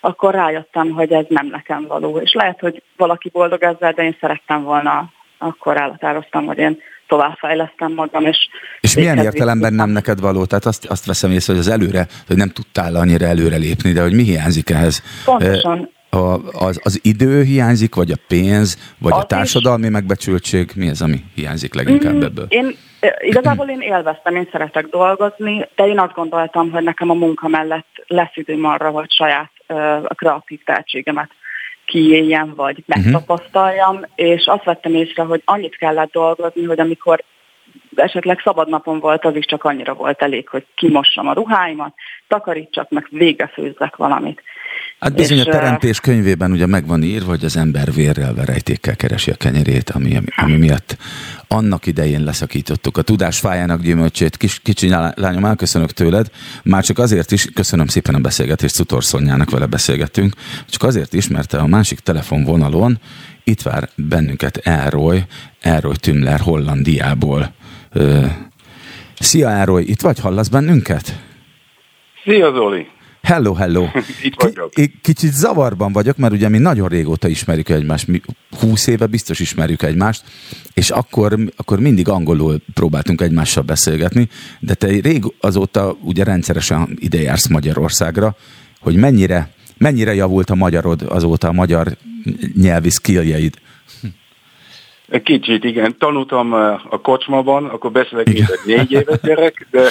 akkor rájöttem, hogy ez nem nekem való. És lehet, hogy valaki boldog ezzel, de én szerettem volna, akkor elhatároztam, hogy én továbbfejlesztem magam. És, és milyen értelemben nem neked való? Tehát azt, azt veszem észre, hogy az előre, hogy nem tudtál annyira előre lépni, de hogy mi hiányzik ehhez? Pontosan. A, az, az idő hiányzik, vagy a pénz, vagy az a társadalmi is megbecsültség? Mi ez, ami hiányzik leginkább ebből? Én, igazából én élveztem, én szeretek dolgozni, de én azt gondoltam, hogy nekem a munka mellett lesz időm arra, hogy saját a kreatív tehetségemet kiéljem, vagy megtapasztaljam, és azt vettem észre, hogy annyit kellett dolgozni, hogy amikor esetleg szabadnapon volt, az is csak annyira volt elég, hogy kimossam a ruháimat, takarítsak, meg végefőzzek valamit. Hát bizony és, a Teremtés könyvében ugye megvan írva, hogy az ember vérrel, verejtékkel keresi a kenyerét, ami, ami, ami miatt annak idején leszakítottuk a tudás fájának gyümölcsét. Kis, kicsi lányom, elköszönök tőled, már csak azért is, köszönöm szépen a beszélgetést, Czutor Szonyának vele beszélgettünk, csak azért is, mert a másik telefonvonalon itt vár bennünket Elroy, Elroy Thümler Hollandiából. Szia Elroy, itt vagy? Hallasz bennünket? Szia Zoli! Hello, hello. Itt vagyok. K- kicsit zavarban vagyok, mert ugye mi nagyon régóta ismerjük egymást, mi húsz éve biztos ismerjük egymást, és akkor, akkor mindig angolul próbáltunk egymással beszélgetni, de te rég azóta ugye rendszeresen ide jársz Magyarországra, hogy mennyire, mennyire javult a magyarod azóta, a magyar nyelvi skilljeid? Kicsit, igen. Tanultam a kocsmában, akkor beszélek négy éves gyerek, de...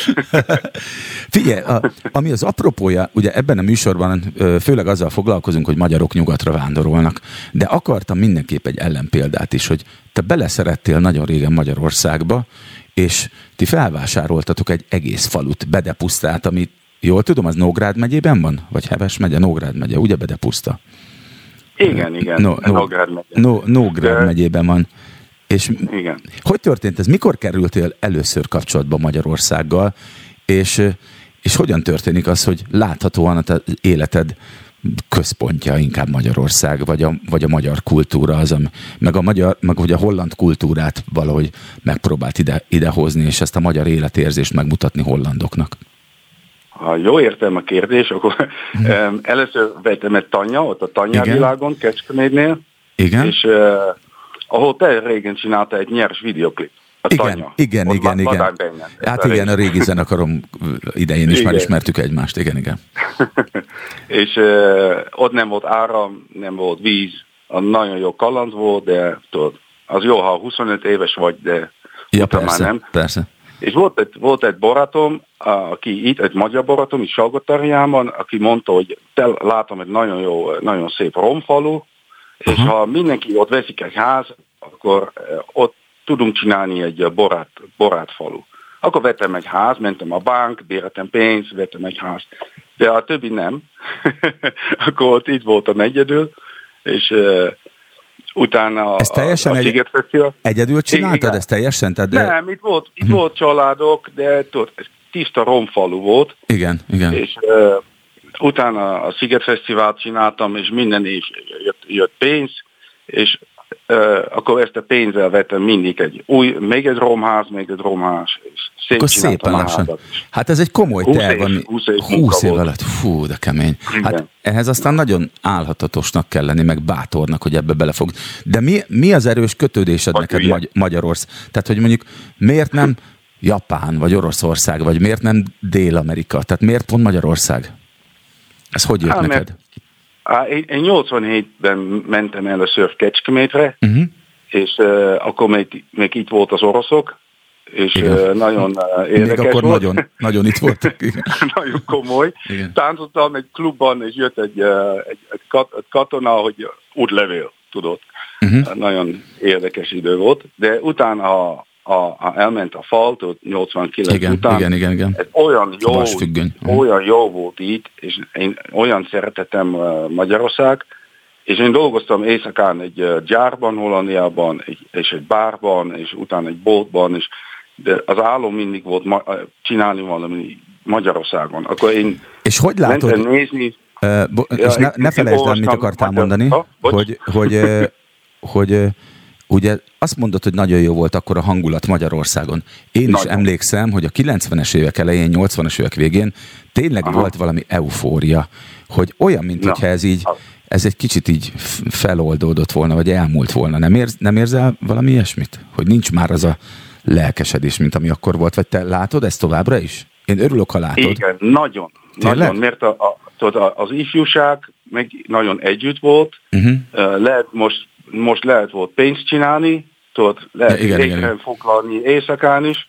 Figyelj, a, ami az apropója, ugye ebben a műsorban főleg azzal foglalkozunk, hogy magyarok nyugatra vándorolnak, de akartam mindenképp egy ellenpéldát is, hogy te beleszerettél nagyon régen Magyarországba, és ti felvásároltatok egy egész falut, Bedepusztát, amit jól tudom, az Nógrád megyében van? Vagy Heves megye? Nógrád megye, ugye Bedepuszta? Igen, igen. No, no, Nógrád megyében. No, Nógrád megyében van. És igen. Hogy történt ez? Mikor kerültél először kapcsolatba Magyarországgal, és, és hogyan történik az, hogy láthatóan a te életed központja inkább Magyarország, vagy a, vagy a magyar kultúra, az, meg, a magyar, meg hogy a holland kultúrát valahogy megpróbált ide, idehozni, és ezt a magyar életérzést megmutatni hollandoknak? Ha jól értem a kérdés, akkor um, először vettem egy tanya, ott a tanya világon, Kecskemétnél, és uh, ahol te régen csinálta egy nyers videoklip. A igen, tanya. Igen, ott igen, ma, igen. Benned, hát igen, a régi zenekarom idején is igen. Már ismertük egymást, igen, igen. És uh, ott nem volt áram, nem volt víz, nagyon jó kaland volt, de tudod, az jó, ha huszonöt éves vagy, de ja, persze, már nem. Persze. És volt egy, volt egy barátom, aki itt, egy magyar barátom, itt Salgótarjánban, aki mondta, hogy te látom egy nagyon jó, nagyon szép romfalu, uh-huh. és ha mindenki ott veszik egy ház, akkor ott tudunk csinálni egy borát, borátfalu. Akkor vettem egy ház, mentem a bank, béreltem pénzt, vettem egy ház. De a többi nem. Akkor ott itt voltam egyedül, és... Utána ezt teljesen a, a egy, egyedül csináltad? Ezt teljesen? Tehát de... Nem, itt volt, itt hm. volt családok, de tudod, tiszta romfalu volt. Igen, igen. És uh, utána a Szigetfesztivált csináltam, és minden is jött, jött pénz, és uh, akkor ezt a pénzzel vettem mindig egy új, még egy romház, még egy romház, és szép akkor szépen lassan. Hát ez egy komoly terv, ami húsz év alatt, fú, de kemény. Hát igen. Ehhez aztán nagyon álhatatosnak kell lenni, meg bátornak, hogy ebbe belefog. De mi, mi az erős kötődésed a neked Magy- Magyarország? Tehát, hogy mondjuk miért nem Japán, vagy Oroszország, vagy miért nem Dél-Amerika? Tehát miért pont Magyarország? Ez hogy jött hát, neked? Mert, én, én nyolcvanhétben mentem el a szörf Kecskemétre, uh-huh. és uh, akkor még, még itt volt az oroszok, és igen. nagyon érdekes még akkor volt. Nagyon, nagyon itt voltak. Nagyon komoly. Igen. Táncoltam egy klubban, és jött egy, egy, egy katona, hogy útlevél. tudott. Uh-huh. Nagyon érdekes idő volt, de utána a, a, a elment a faltot nyolcvankilenc igen, után. Igen, igen, igen. Ez olyan jó, olyan jó volt itt, és én olyan szeretettem Magyarország, és én dolgoztam éjszakán egy gyárban Hollandiában, és egy bárban, és utána egy boltban, és de az álom mindig volt ma- csinálni valami Magyarországon. Akkor én és hogy látod? Nézni, uh, bo- és ne, ne felejtsd el, mit akartál mondani, ha, hogy, hogy, hogy ugye azt mondod, hogy nagyon jó volt akkor a hangulat Magyarországon. Én nagyon. is emlékszem, hogy a kilencvenes évek elején, nyolcvanas évek végén tényleg Aha. volt valami eufória, hogy olyan, mint hogyha ez így, ez egy kicsit így feloldódott volna, vagy elmúlt volna. Nem, érz, nem érzel valami ilyesmit? Hogy nincs már az a lelkesedés, mint ami akkor volt, vagy te látod ezt továbbra is? Én örülök, ha látod. Igen, nagyon. Tényleg? Nagyon, mert a, a, tudod, az ifjúság meg nagyon együtt volt, uh-huh. lehet, most, most lehet volt pénzt csinálni, tudod, lehet éjszeren foglalni éjszakán is,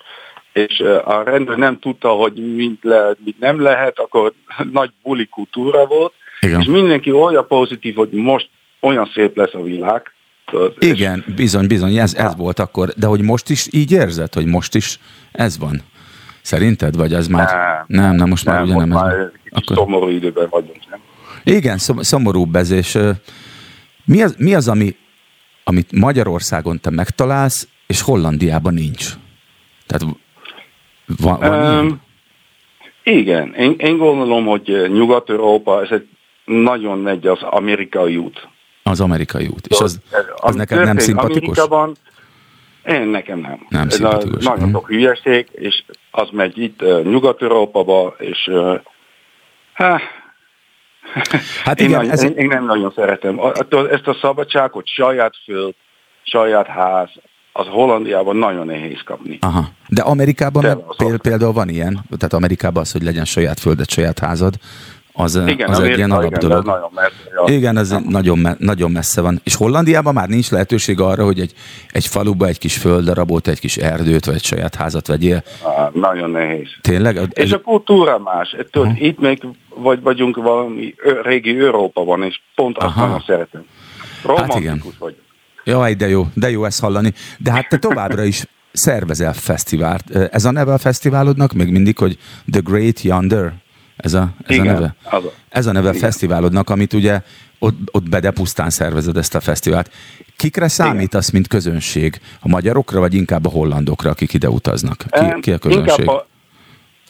és a rendőr nem tudta, hogy mit lehet, mit nem lehet, akkor nagy buli kultúra volt, igen. és mindenki olyan pozitív, hogy most olyan szép lesz a világ. Tudod, igen, és... bizony, bizony, ez, ez volt akkor, de hogy most is így érzed, hogy most is ez van? Szerinted? Vagy az már... Nem, nem, nem most nem, már ugye nem. Akkor... szomorú időben vagyunk, nem? Igen, szom, szomorúbb ez, és uh, mi az, mi az ami, amit Magyarországon te megtalálsz, és Hollandiában nincs? Tehát van, van um, igen, én, én gondolom, hogy Nyugat-Európa, ez egy nagyon megy az amerikai út. Az amerikai út. És az, az, az neked nem szimpatikus? Amerikában Én nekem nem. nem ez a, nagyon sok hülyeség, és az megy itt uh, Nyugat-Európába, és uh, há, hát én, igen, nagy, ez... én, én nem nagyon szeretem. A, ezt a szabadságot, saját föld, saját ház, az Hollandiában nagyon nehéz kapni. Aha. De Amerikában De péld, például van ilyen, tehát Amerikában az, hogy legyen saját földet, saját házad, az, igen, az egy ilyen alapdolog. Igen, nagyon messze, igen, az nagyon, me- nagyon messze van. És Hollandiában már nincs lehetőség arra, hogy egy, egy faluba egy kis földdarabot, egy kis erdőt, vagy egy saját házat vegyél? Ah, nagyon nehéz. Tényleg? És ez... a kultúra más. Ettől, uh-huh. Itt még vagy vagyunk valami régi Európában, és pont azt nagyon szeretem. Romantikus hát vagy. Jaj, de jó, de jó ezt hallani. De hát te továbbra is szervezel fesztivált. Ez a neve a fesztiválodnak? Még mindig, hogy The Great Yonder? Ez a, ez igen, a neve, az a, ez a neve a fesztiválodnak, amit ugye ott, ott Bedepusztán szervezed ezt a fesztivált. Kikre számítasz, igen. mint közönség? A magyarokra, vagy inkább a hollandokra, akik ide utaznak? Ki, ki a közönség? A,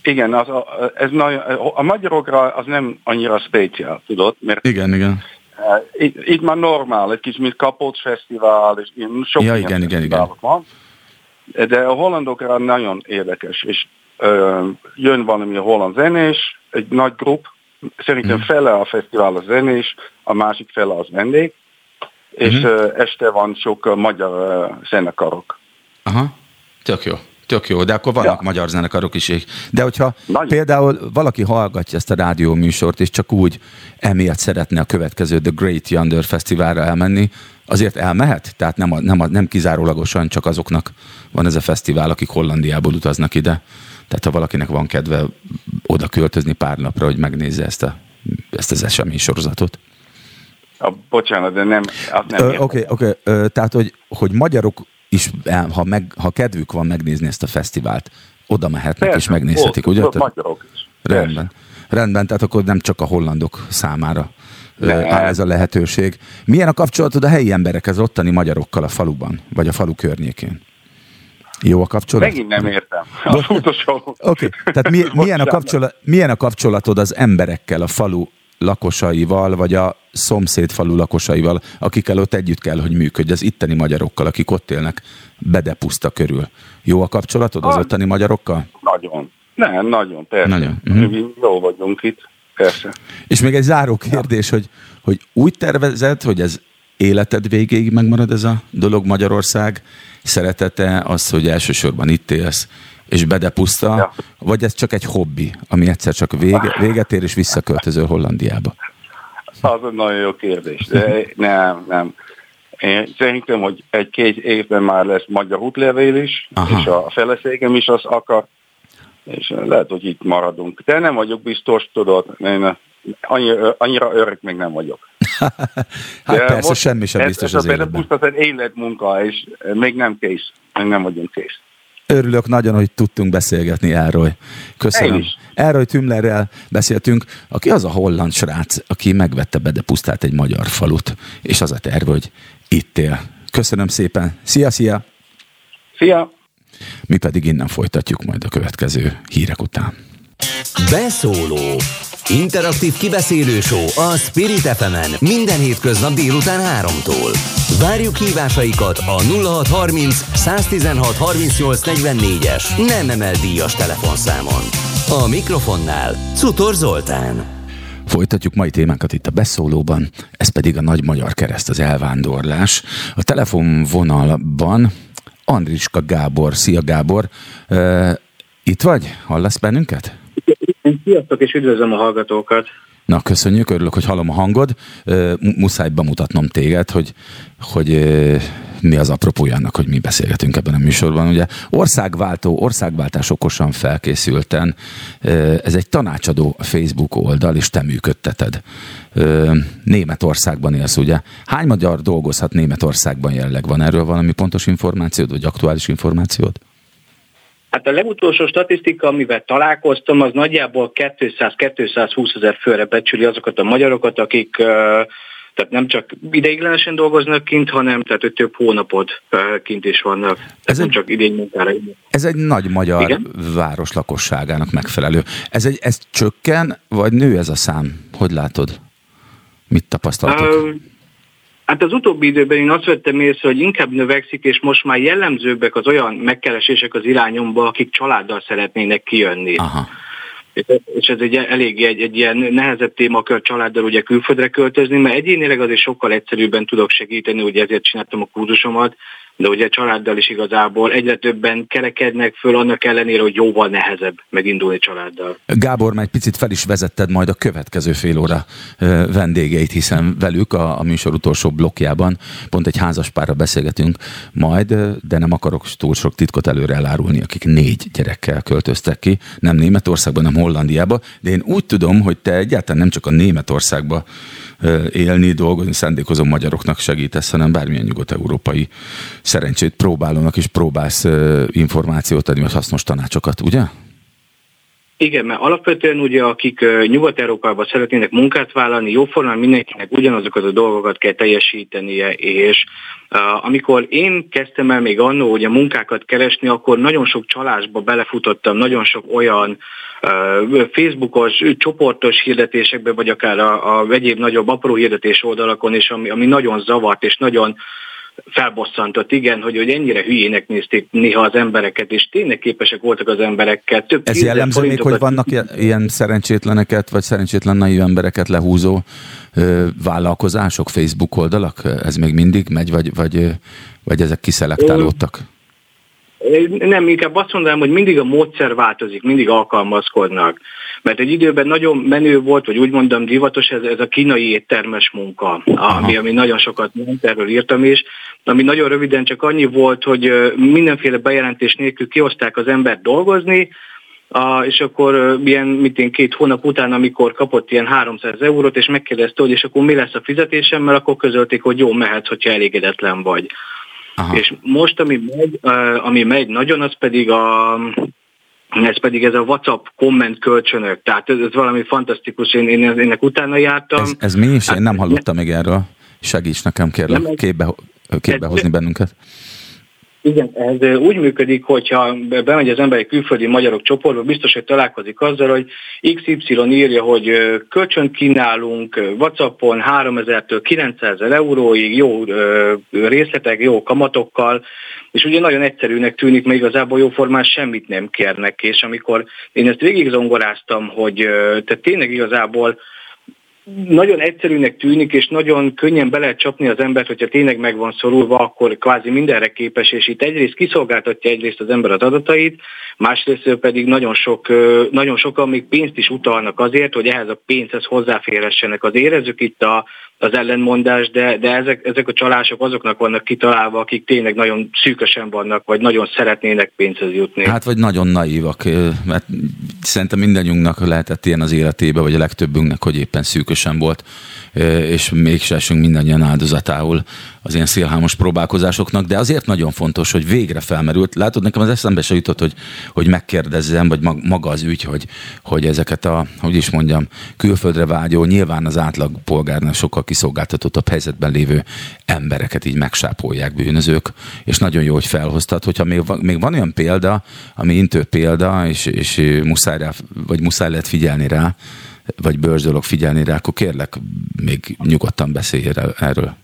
igen, az a, ez nagyon, a magyarokra az nem annyira speciál, tudod? Mert igen, igen. Itt, itt már normál, egy kis mint Kapocs fesztivál, és ilyen sok ja, igen, igen, igen. van. De a hollandokra nagyon érdekes, és Uh, jön valami holland zenés, egy nagy grup, szerintem mm. fele a fesztivál a zenés, a másik fele az vendég, mm. és uh, este van sok uh, magyar uh, zenekarok. Aha, tök jó, tök jó, de akkor vannak ja. magyar zenekarok is. De hogyha Nagy. például valaki hallgatja ezt a rádió műsort, és csak úgy emiatt szeretne a következő The Great Yonder fesztiválra elmenni, azért elmehet? Tehát nem, a, nem, a, nem kizárólagosan csak azoknak van ez a fesztivál, akik Hollandiából utaznak ide. Tehát ha valakinek van kedve oda költözni pár napra, hogy megnézze ezt, a, ezt az eseménysorozatot. A, bocsánat, de nem... Oké, oké. Okay, okay. Tehát, hogy, hogy magyarok is, ha, meg, ha kedvük van megnézni ezt a fesztivált, oda mehetnek Persze, és megnézhetik, ott, ugye? Ott magyarok is. Rendben. Rendben, tehát akkor nem csak a hollandok számára áll ez a lehetőség. Milyen a kapcsolatod a helyi emberekhez, az ottani magyarokkal a faluban, vagy a falu környékén? Jó a kapcsolat? Megint nem értem. Oké, okay. tehát mi, milyen, a kapcsolat, milyen a kapcsolatod az emberekkel, a falu lakosaival, vagy a szomszéd falu lakosaival, akikkel ott együtt kell, hogy működj, az itteni magyarokkal, akik ott élnek, Bedepuszta körül. Jó a kapcsolatod az ottani magyarokkal? Nagyon. Nem, nagyon, persze. Nagyon. Uh-huh. Jó vagyunk itt, persze. És még egy záró kérdés, hogy, hogy úgy tervezed, hogy ez életed végéig megmarad ez a dolog Magyarország, szeretete az, hogy elsősorban itt élsz, és Bedepuszta, ja. vagy ez csak egy hobbi, ami egyszer csak vége, véget ér, és visszaköltözöl Hollandiába? Az egy nagyon jó kérdés. De nem, nem. Én szerintem, hogy egy-két évben már lesz magyar útlevél is, Aha. és a feleségem is az akar, és lehet, hogy itt maradunk. De nem vagyok biztos, tudod, én annyira, annyira öreg még nem vagyok. Hát de persze, most semmi sem biztos ez, ez az életben. Ez a Bedepuszta életmunka, és még nem kész, még nem vagyunk kész. Örülök nagyon, hogy tudtunk beszélgetni, Elroy. Köszönöm. Elroy Thümlerrel beszéltünk. Aki az a holland srác, aki megvette Bedepusztát, egy magyar falut, és az a terv, hogy itt él. Köszönöm szépen. Szia, szia! Szia! Mi pedig innen folytatjuk majd a következő hírek után. Beszóló. Interaktív kibeszélő show a Spirit ef emen minden hétköznap délután háromtól. Várjuk hívásaikat a nulla hat harminc, száztizenhat, harmincnyolc, negyvennégyes nem emelt díjas telefonszámon. A mikrofonnál Czutor Zoltán. Folytatjuk mai témánkat itt a Beszólóban, ez pedig a Nagy Magyar Kereszt, az elvándorlás. A telefonvonalban Andriska Gábor. Szia, Gábor! Uh, itt vagy? Hallasz bennünket? Sziasztok, és üdvözlöm a hallgatókat! Na, köszönjük, örülök, hogy hallom a hangod. Muszáj bemutatnom téged, hogy, hogy mi az apropója annak, hogy mi beszélgetünk ebben a műsorban. Ugye Országváltó, Országváltás okosan felkészülten, ez egy tanácsadó Facebook oldal, és te működteted. Németországban élsz, ugye? Hány magyar dolgozhat Németországban jelenleg? Van erről valami pontos információd, vagy aktuális információd? Hát a legutolsó statisztika, amivel találkoztam, az nagyjából kétszáz-kétszázhúszezer főre becsüli azokat a magyarokat, akik tehát nem csak ideiglenesen dolgoznak kint, hanem tehát több hónapot kint is vannak. Ez nem egy, csak idénymunkára. Ez egy nagy magyar Igen? város lakosságának megfelelő. Ez, egy, ez csökken, vagy nő ez a szám? Hogy látod? Mit tapasztaltad? Um, Hát az utóbbi időben én azt vettem észre, hogy inkább növekszik, és most már jellemzőbbek az olyan megkeresések az irányomba, akik családdal szeretnének kijönni. Aha. És ez egy elég egy, egy ilyen nehezebb témakör családdal ugye külföldre költözni, mert egyénileg azért sokkal egyszerűbben tudok segíteni, ugye ezért csináltam a kurzusomat, de ugye családdal is igazából egyre többen kerekednek föl, annak ellenére, hogy jóval nehezebb megindulni családdal. Gábor, már egy picit fel is vezetted majd a következő fél óra vendégeit, hiszen velük a, a műsor utolsó blokkjában pont egy házaspárra beszélgetünk majd, de nem akarok túl sok titkot előre elárulni, akik négy gyerekkel költöztek ki, nem Németországban, nem Hollandiába, de én úgy tudom, hogy te egyáltalán nem csak a Németországba élni, dolgozni, szándékozó magyaroknak segítesz, hanem bármilyen nyugat-európai szerencsét próbálónak is próbálsz uh, információt adni, vagy hasznos tanácsokat, ugye? Igen, mert alapvetően ugye, akik uh, Nyugat-Európában szeretnének munkát vállalni, jóformán mindenkinek ugyanazokat a dolgokat kell teljesítenie, és uh, amikor én kezdtem el még annó, hogy a munkákat keresni, akkor nagyon sok csalásba belefutottam, nagyon sok olyan uh, Facebookos, csoportos hirdetésekbe, vagy akár a, a egyéb nagyobb apró hirdetés oldalakon is, ami, ami nagyon zavart, és nagyon felbosszantott, igen, hogy, hogy ennyire hülyének nézték néha az embereket, és tényleg képesek voltak az emberekkel. Több ez jellemző még, hogy vannak ilyen szerencsétleneket, vagy szerencsétlen naiv embereket lehúzó ö, vállalkozások, Facebook oldalak? Ez még mindig megy, vagy, vagy, vagy ezek kiszelektálódtak? Nem, inkább azt mondanám, hogy mindig a módszer változik, mindig alkalmazkodnak. Mert egy időben nagyon menő volt, vagy úgy mondom divatos, ez, ez a kínai éttermes munka, ami, ami nagyon sokat ment, erről írtam is, ami nagyon röviden csak annyi volt, hogy mindenféle bejelentés nélkül kihozták az embert dolgozni, és akkor ilyen, mint én két hónap után, amikor kapott ilyen háromszáz eurót, és megkérdezte, hogy és akkor mi lesz a fizetésem, mert akkor közölték, hogy jó, mehetsz, hogyha elégedetlen vagy. Aha. És most, ami megy, ami megy nagyon, az pedig a, ez pedig ez a WhatsApp komment kölcsönök. Tehát ez, ez valami fantasztikus, én, én ennek utána jártam. Ez, ez mi is? Hát, én nem hallottam még erről. Segíts nekem, kérlek, nem, képbe, képbe ez, hozni bennünket. Igen, ez úgy működik, hogyha bemegy az ember egy külföldi magyarok csoportba, biztos, hogy találkozik azzal, hogy iksz ipszilon írja, hogy kölcsön kínálunk WhatsAppon háromezertől kilencszázezer euróig, jó részletek, jó kamatokkal, és ugye nagyon egyszerűnek tűnik, mert igazából jóformán semmit nem kérnek, és amikor én ezt végigzongoráztam, hogy tehát tényleg igazából nagyon egyszerűnek tűnik, és nagyon könnyen be lehet csapni az embert, hogyha tényleg meg van szorulva, akkor kvázi mindenre képes, és itt egyrészt kiszolgáltatja egyrészt az ember az adatait, másrészt pedig nagyon, sok, nagyon sokan még pénzt is utalnak azért, hogy ehhez a pénzhez hozzáférhessenek. Az érezzük itt a az ellentmondás, de, de ezek, ezek a csalások azoknak vannak kitalálva, akik tényleg nagyon szűkösen vannak, vagy nagyon szeretnének pénzhez jutni. Hát, vagy nagyon naívak, mert szerintem mindannyiunknak lehetett ilyen az életébe, vagy a legtöbbünknek, hogy éppen szűkösen volt, és mégse esünk mindannyian áldozatául az ilyen szélhámos próbálkozásoknak, de azért nagyon fontos, hogy végre felmerült. Látod, nekem az eszembe se jutott, hogy, hogy megkérdezzem, vagy maga az ügy, hogy, hogy ezeket a, hogy is mondjam, külföldre vágyó, nyilván az átlag polgárnak sokkal kiszolgáltatottabb helyzetben lévő embereket így megsápolják bűnözők, és nagyon jó, hogy felhoztad, hogyha még van, még van olyan példa, ami intő példa, és, és muszáj rá, vagy muszáj lehet figyelni rá, vagy bőrzölök figyelni rá, akkor kérlek, még nyugodtan beszélj erről.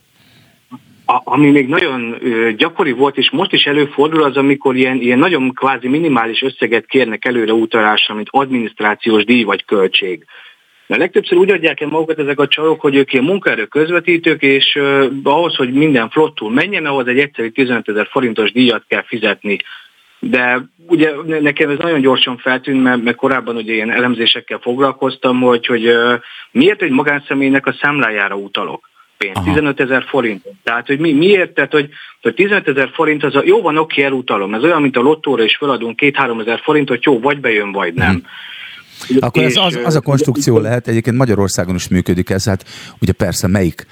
A, ami még nagyon ö, gyakori volt, és most is előfordul, az, amikor ilyen, ilyen nagyon kvázi minimális összeget kérnek előre utalásra, mint adminisztrációs díj vagy költség. De legtöbbször úgy adják el magukat ezek a csalók, hogy ők ilyen munkaerő közvetítők, és ö, ahhoz, hogy minden flottul menjen, ahhoz egy egyszerű tizenötezer forintos díjat kell fizetni. De ugye nekem ez nagyon gyorsan feltűnt, mert, mert korábban ugye ilyen elemzésekkel foglalkoztam, hogy, hogy ö, miért egy magánszemélynek a számlájára utalok pénzt, tizenötezer forintot. Tehát, hogy mi, miért? Tehát, hogy, hogy tizenötezer forint az a jó van, oké, elutalom. Ez olyan, mint a lottóra, és feladunk két-háromezer forintot, jó, vagy bejön, vagy nem. Hmm. Akkor ez az, az a konstrukció lehet, egyébként Magyarországon is működik ez, hát ugye persze melyik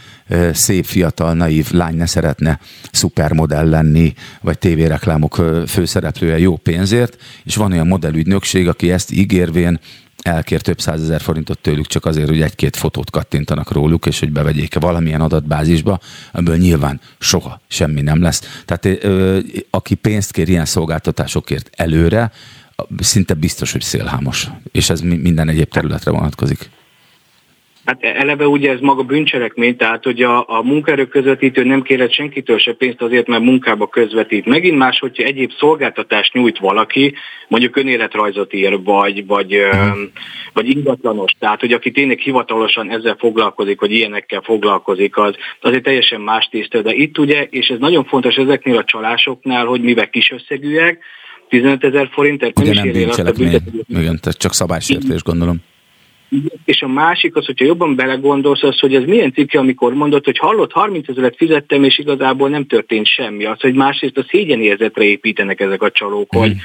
szép, fiatal, naív lány ne szeretne szupermodell lenni, vagy tévéreklámok főszereplője jó pénzért, és van olyan modellügynökség, aki ezt ígérvén elkér több százezer forintot tőlük csak azért, hogy egy-két fotót kattintanak róluk, és hogy bevegyék valamilyen adatbázisba, ebből nyilván soha semmi nem lesz. Tehát ö, aki pénzt kér ilyen szolgáltatásokért előre, szinte biztos, hogy szélhámos. És ez minden egyéb területre vonatkozik. Hát eleve ugye ez maga bűncselekmény, tehát hogy a, a munkaerő közvetítő nem kérhet senkitől se pénzt azért, mert munkába közvetít. Megint más, hogyha egyéb szolgáltatást nyújt valaki, mondjuk önéletrajzot ír, vagy, vagy, hmm. vagy ingatlanos. Tehát, hogy aki tényleg hivatalosan ezzel foglalkozik, vagy ilyenekkel foglalkozik, az azért teljesen más tészta. De itt ugye, és ez nagyon fontos ezeknél a csalásoknál, hogy mivel kis összegűek, tizenötezer forintért nem is érjél azt a büntetőt. Igen, tehát csak szabálysértés, gondolom. És a másik az, hogyha jobban belegondolsz, az, hogy ez milyen cikke, amikor mondod, hogy hallott, harmincezret fizettem, és igazából nem történt semmi. Az, hogy másrészt a szégyenérzetre építenek ezek a csalók, hmm. hogy,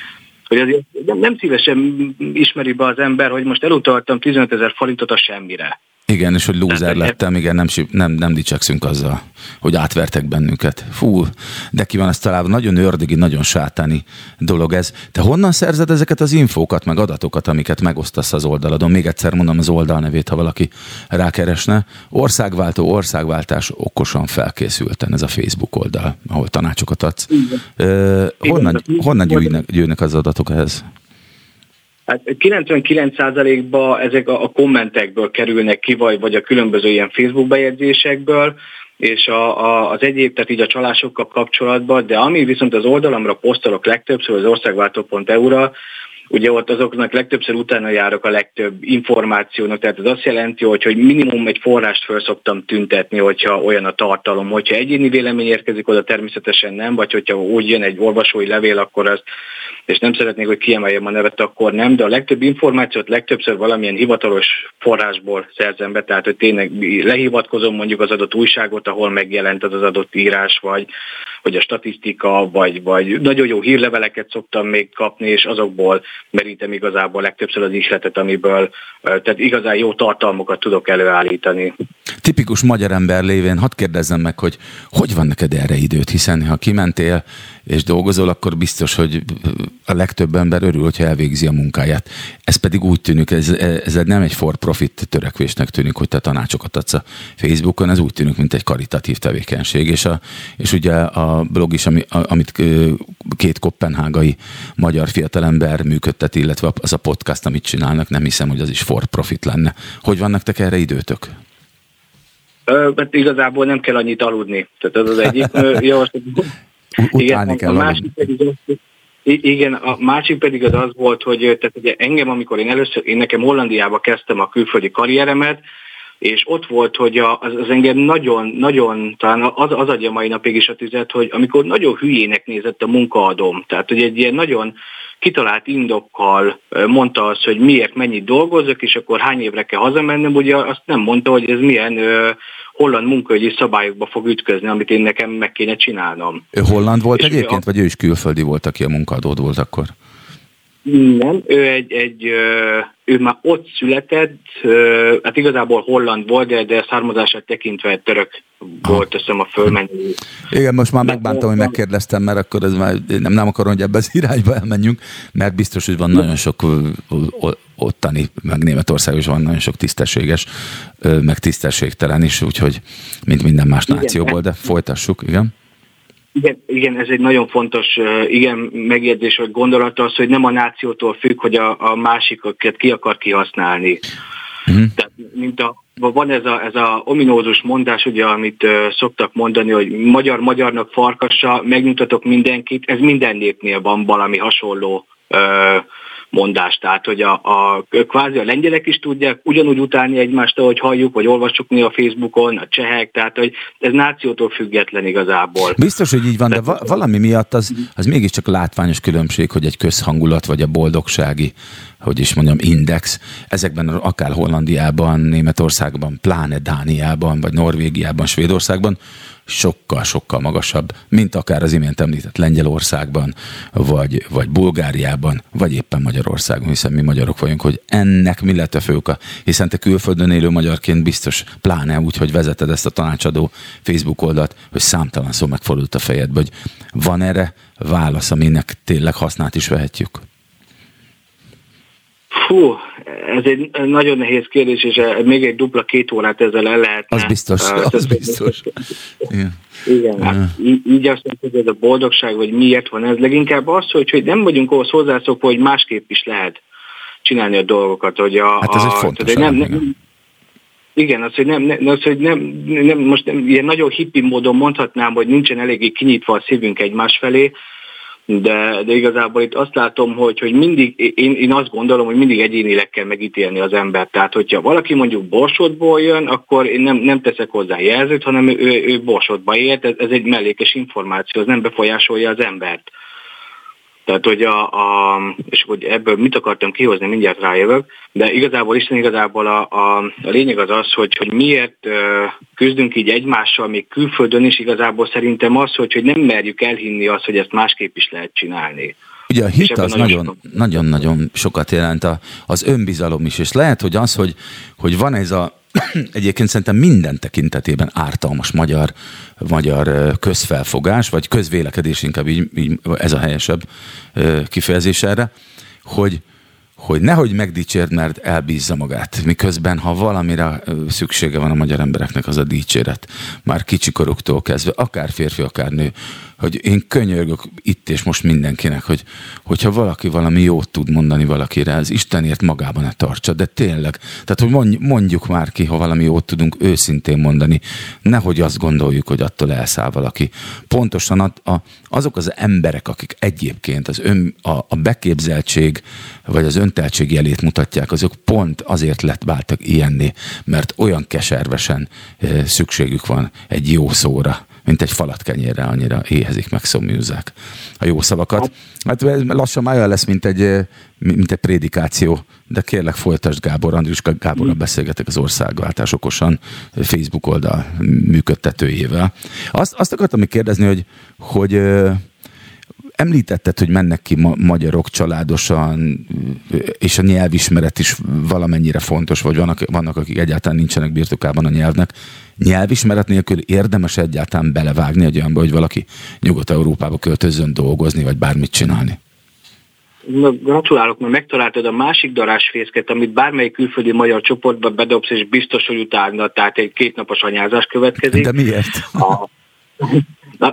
hogy azért nem szívesen ismeri be az ember, hogy most elutaltam tizenötezer forintot a semmire. Igen, és hogy lúzer lettem, igen, nem, nem, nem dicsekszünk azzal, hogy átvertek bennünket. Fú, de ki van ezt találva, nagyon ördögi, nagyon sátáni dolog ez. Te honnan szerzed ezeket az infókat, meg adatokat, amiket megosztasz az oldaladon? Még egyszer mondom az oldal nevét, ha valaki rákeresne. Országváltó, országváltás okosan felkészülten, ez a Facebook oldal, ahol tanácsokat adsz. Ö, honnan honnan gyűjnek, gyűjnek az adatok ehhez? Hát kilencvenkilenc százalékban ezek a, a kommentekből kerülnek ki, vagy, vagy a különböző ilyen Facebook bejegyzésekből, és a, a, az egyéb, tehát így a csalásokkal kapcsolatban, de ami viszont az oldalamra posztolok legtöbbször, az országváltó pont e u-ra, ugye ott azoknak legtöbbször utána járok a legtöbb információnak, tehát ez azt jelenti, hogy, hogy minimum egy forrást föl szoktam tüntetni, hogyha olyan a tartalom. Hogyha egyéni vélemény érkezik oda, természetesen nem, vagy hogyha úgy jön egy olvasói levél, akkor azt, és nem szeretnék, hogy kiemeljem a nevet, akkor nem, de a legtöbb információt legtöbbször valamilyen hivatalos forrásból szerzem be, tehát hogy tényleg lehivatkozom mondjuk az adott újságot, ahol megjelent az az adott írás, vagy, vagy a statisztika, vagy, vagy nagyon jó hírleveleket szoktam még kapni, és azokból merítem igazából legtöbbször az ihletet, amiből tehát igazán jó tartalmokat tudok előállítani. Tipikus magyar ember lévén, hadd kérdezzem meg, hogy hogy van neked erre időt, hiszen ha kimentél és dolgozol, akkor biztos, hogy a legtöbb ember örül, hogyha elvégzi a munkáját. Ez pedig úgy tűnik, ez, ez nem egy for profit törekvésnek tűnik, hogy te tanácsokat adsz a Facebookon, ez úgy tűnik, mint egy karitatív tevékenység. És, a, és ugye a blog is, ami, amit két koppenhágai magyar fiatalember működtet, illetve az a podcast, amit csinálnak, nem hiszem, hogy az is for profit lenne. Hogy van nektek erre időtök? Hát igazából nem kell annyit aludni. Tehát ez az egyik javaslat. Utálni kell aludni. Igen, a másik pedig az az volt, hogy tehát ugye engem, amikor én először, én nekem Hollandiába kezdtem a külföldi karrieremet, és ott volt, hogy az, az engem nagyon, nagyon, talán az, az adja mai napig is a tüzet, hogy amikor nagyon hülyének nézett a munkaadóm, tehát hogy egy ilyen nagyon kitalált indokkal mondta azt, hogy miért mennyit dolgozok, és akkor hány évre kell hazamennem, ugye azt nem mondta, hogy ez milyen holland munkaügyi szabályokba fog ütközni, amit én nekem meg kéne csinálnom. Ő holland volt és egyébként, a... vagy ő is külföldi volt, aki a munkaadód volt akkor? Nem, ő egy, egy, ő már ott született, hát igazából holland volt, de, de származását tekintve török volt, azt hiszem a fölmenő. Igen, most már megbántam, hogy megkérdeztem, mert akkor ez már nem, nem akarom, hogy ebbe az irányba elmenjünk, mert biztos, hogy van nagyon sok ottani, meg Németországon is van nagyon sok tisztességes, meg tisztességtelen is, úgyhogy mint minden más nációból, de folytassuk, igen. Igen, igen, ez egy nagyon fontos igen, megjegyzés vagy gondolat az, hogy nem a nációtól függ, hogy a, a másikokat ki akar kihasználni. Mm. Tehát, mint a, van ez a, ez a ominózus mondás, ugye, amit uh, szoktak mondani, hogy magyar-magyarnak farkassa, megnyugtatok mindenkit, ez minden népnél van valami hasonló uh, mondás. Tehát, hogy a, a kvázi a lengyelek is tudják ugyanúgy utálni egymást, ahogy halljuk, vagy olvassuk mi a Facebookon, a csehek, tehát, hogy ez nációtól független igazából. Biztos, hogy így van, de, de valami miatt az, az mégiscsak látványos különbség, hogy egy közhangulat, vagy a boldogsági, hogy is mondjam, index, ezekben akár Hollandiában, Németországban, pláne Dániában, vagy Norvégiában, Svédországban sokkal-sokkal magasabb, mint akár az imént említett Lengyelországban, vagy, vagy Bulgáriában, vagy éppen Magyarországon, hiszen mi magyarok vagyunk, hogy ennek mi lett a fő oka, hiszen te külföldön élő magyarként biztos, pláne úgy, hogy vezeted ezt a tanácsadó Facebook oldalt, hogy számtalan szó megfordult a fejedbe, hogy van erre válasz, aminek tényleg hasznát is vehetjük? Hú, ez egy nagyon nehéz kérdés, és még egy dupla két órát ezzel el lehetne. Az biztos, uh, az biztos. Igen. Igen, yeah. Hát így, így azt mondom, hogy ez a boldogság, vagy miért van ez, leginkább az, hogy, hogy nem vagyunk ahhoz hozzászokva, hogy másképp is lehet csinálni a dolgokat. Hogy a, hát ez egy fontos. A, nem, nem, igen, az, hogy, nem, az, hogy nem, nem, most nem, ilyen nagyon hippi módon mondhatnám, hogy nincsen eléggé kinyitva a szívünk egymás felé, De, de igazából itt azt látom, hogy, hogy mindig, én, én azt gondolom, hogy mindig egyénileg kell megítélni az embert. Tehát, hogyha valaki mondjuk Borsodból jön, akkor én nem, nem teszek hozzá jelzőt, hanem ő, ő, ő Borsodba élt, ez, ez egy mellékes információ, az nem befolyásolja az embert. Tehát, hogy a, a, és hogy ebből mit akartam kihozni, mindjárt rájövök, de igazából Isten igazából a, a, a lényeg az az, hogy, hogy miért küzdünk így egymással, még külföldön is igazából szerintem az, hogy, hogy nem merjük elhinni azt, hogy ezt másképp is lehet csinálni. Ugye a hit az nagyon-nagyon sokat jelent, a, az önbizalom is, és lehet, hogy az, hogy, hogy van ez a egyébként szerintem minden tekintetében ártalmas magyar, magyar közfelfogás, vagy közvélekedés, inkább így, így ez a helyesebb kifejezés erre, hogy, hogy nehogy megdicsérd, mert elbízza magát. Miközben, ha valamire szüksége van a magyar embereknek, az a dicséret. Már kicsikoruktól kezdve, akár férfi, akár nő, hogy én könyörgök itt és most mindenkinek, hogy, hogyha valaki valami jót tud mondani valakire, az Istenért magában ne tartsa, de tényleg. Tehát, hogy mondjuk már ki, ha valami jót tudunk őszintén mondani, nehogy azt gondoljuk, hogy attól elszáll valaki. Pontosan azok az emberek, akik egyébként az ön, a, a beképzeltség, vagy az önteltség jelét mutatják, azok pont azért lett váltak ilyenné, mert olyan keservesen szükségük van egy jó szóra, mint egy falat kenyérre, annyira éhezik, megszomjúzzák a jó szavakat. Hát lassan már olyan lesz, mint egy, mint egy prédikáció, de kérlek folytasd, Gábor, Andriska Gáborral beszélgetek az Országváltás okosan Facebook oldal működtetőjével. Azt, azt akartam még kérdezni, hogy, hogy említetted, hogy mennek ki ma- magyarok családosan, és a nyelvismeret is valamennyire fontos, vagy vannak, vannak, akik egyáltalán nincsenek birtokában a nyelvnek. Nyelvismeret nélkül érdemes egyáltalán belevágni egy olyanba, hogy valaki Nyugat-Európába költözön dolgozni, vagy bármit csinálni? Na, gratulálok, mert megtaláltad a másik darásfészket, amit bármelyik külföldi magyar csoportba bedobsz, és biztos, hogy utána, tehát egy kétnapos anyázás következik. De miért? A...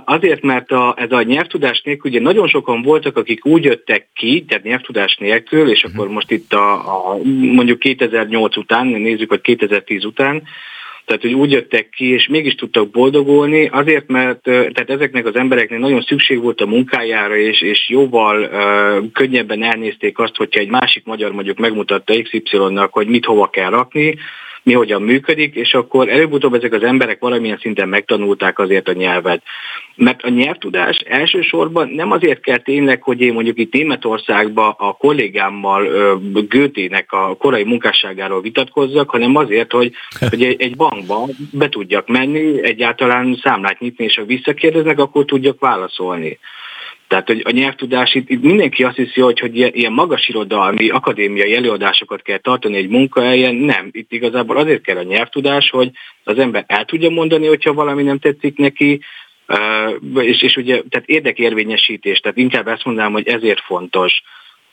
Azért, mert a, ez a nyelvtudás nélkül, ugye nagyon sokan voltak, akik úgy jöttek ki, tehát nyelvtudás nélkül, és akkor most itt a, a mondjuk kétezer-nyolc után, nézzük, hogy kétezer-tíz után, tehát hogy úgy jöttek ki, és mégis tudtak boldogulni, azért, mert tehát ezeknek az embereknek nagyon szükség volt a munkájára, és, és jóval uh, könnyebben elnézték azt, hogyha egy másik magyar mondjuk megmutatta iksz ipszilonnak, hogy mit hova kell rakni, mi hogyan működik, és akkor előbb-utóbb ezek az emberek valamilyen szinten megtanulták azért a nyelvet. Mert a nyelvtudás elsősorban nem azért kell tényleg, hogy én mondjuk itt Németországban a kollégámmal Goethének a korai munkásságáról vitatkozzak, hanem azért, hogy, hogy egy bankba be tudjak menni, egyáltalán számlát nyitni, és ha visszakérdeznek, akkor tudjak válaszolni. Tehát, hogy a nyelvtudás, itt, itt mindenki azt hiszi, hogy, hogy ilyen magas irodalmi, akadémiai előadásokat kell tartani egy munkahelyen, nem. Itt igazából azért kell a nyelvtudás, hogy az ember el tudja mondani, hogyha valami nem tetszik neki, és, és ugye, tehát érdekérvényesítés, tehát inkább ezt mondanám, hogy ezért fontos.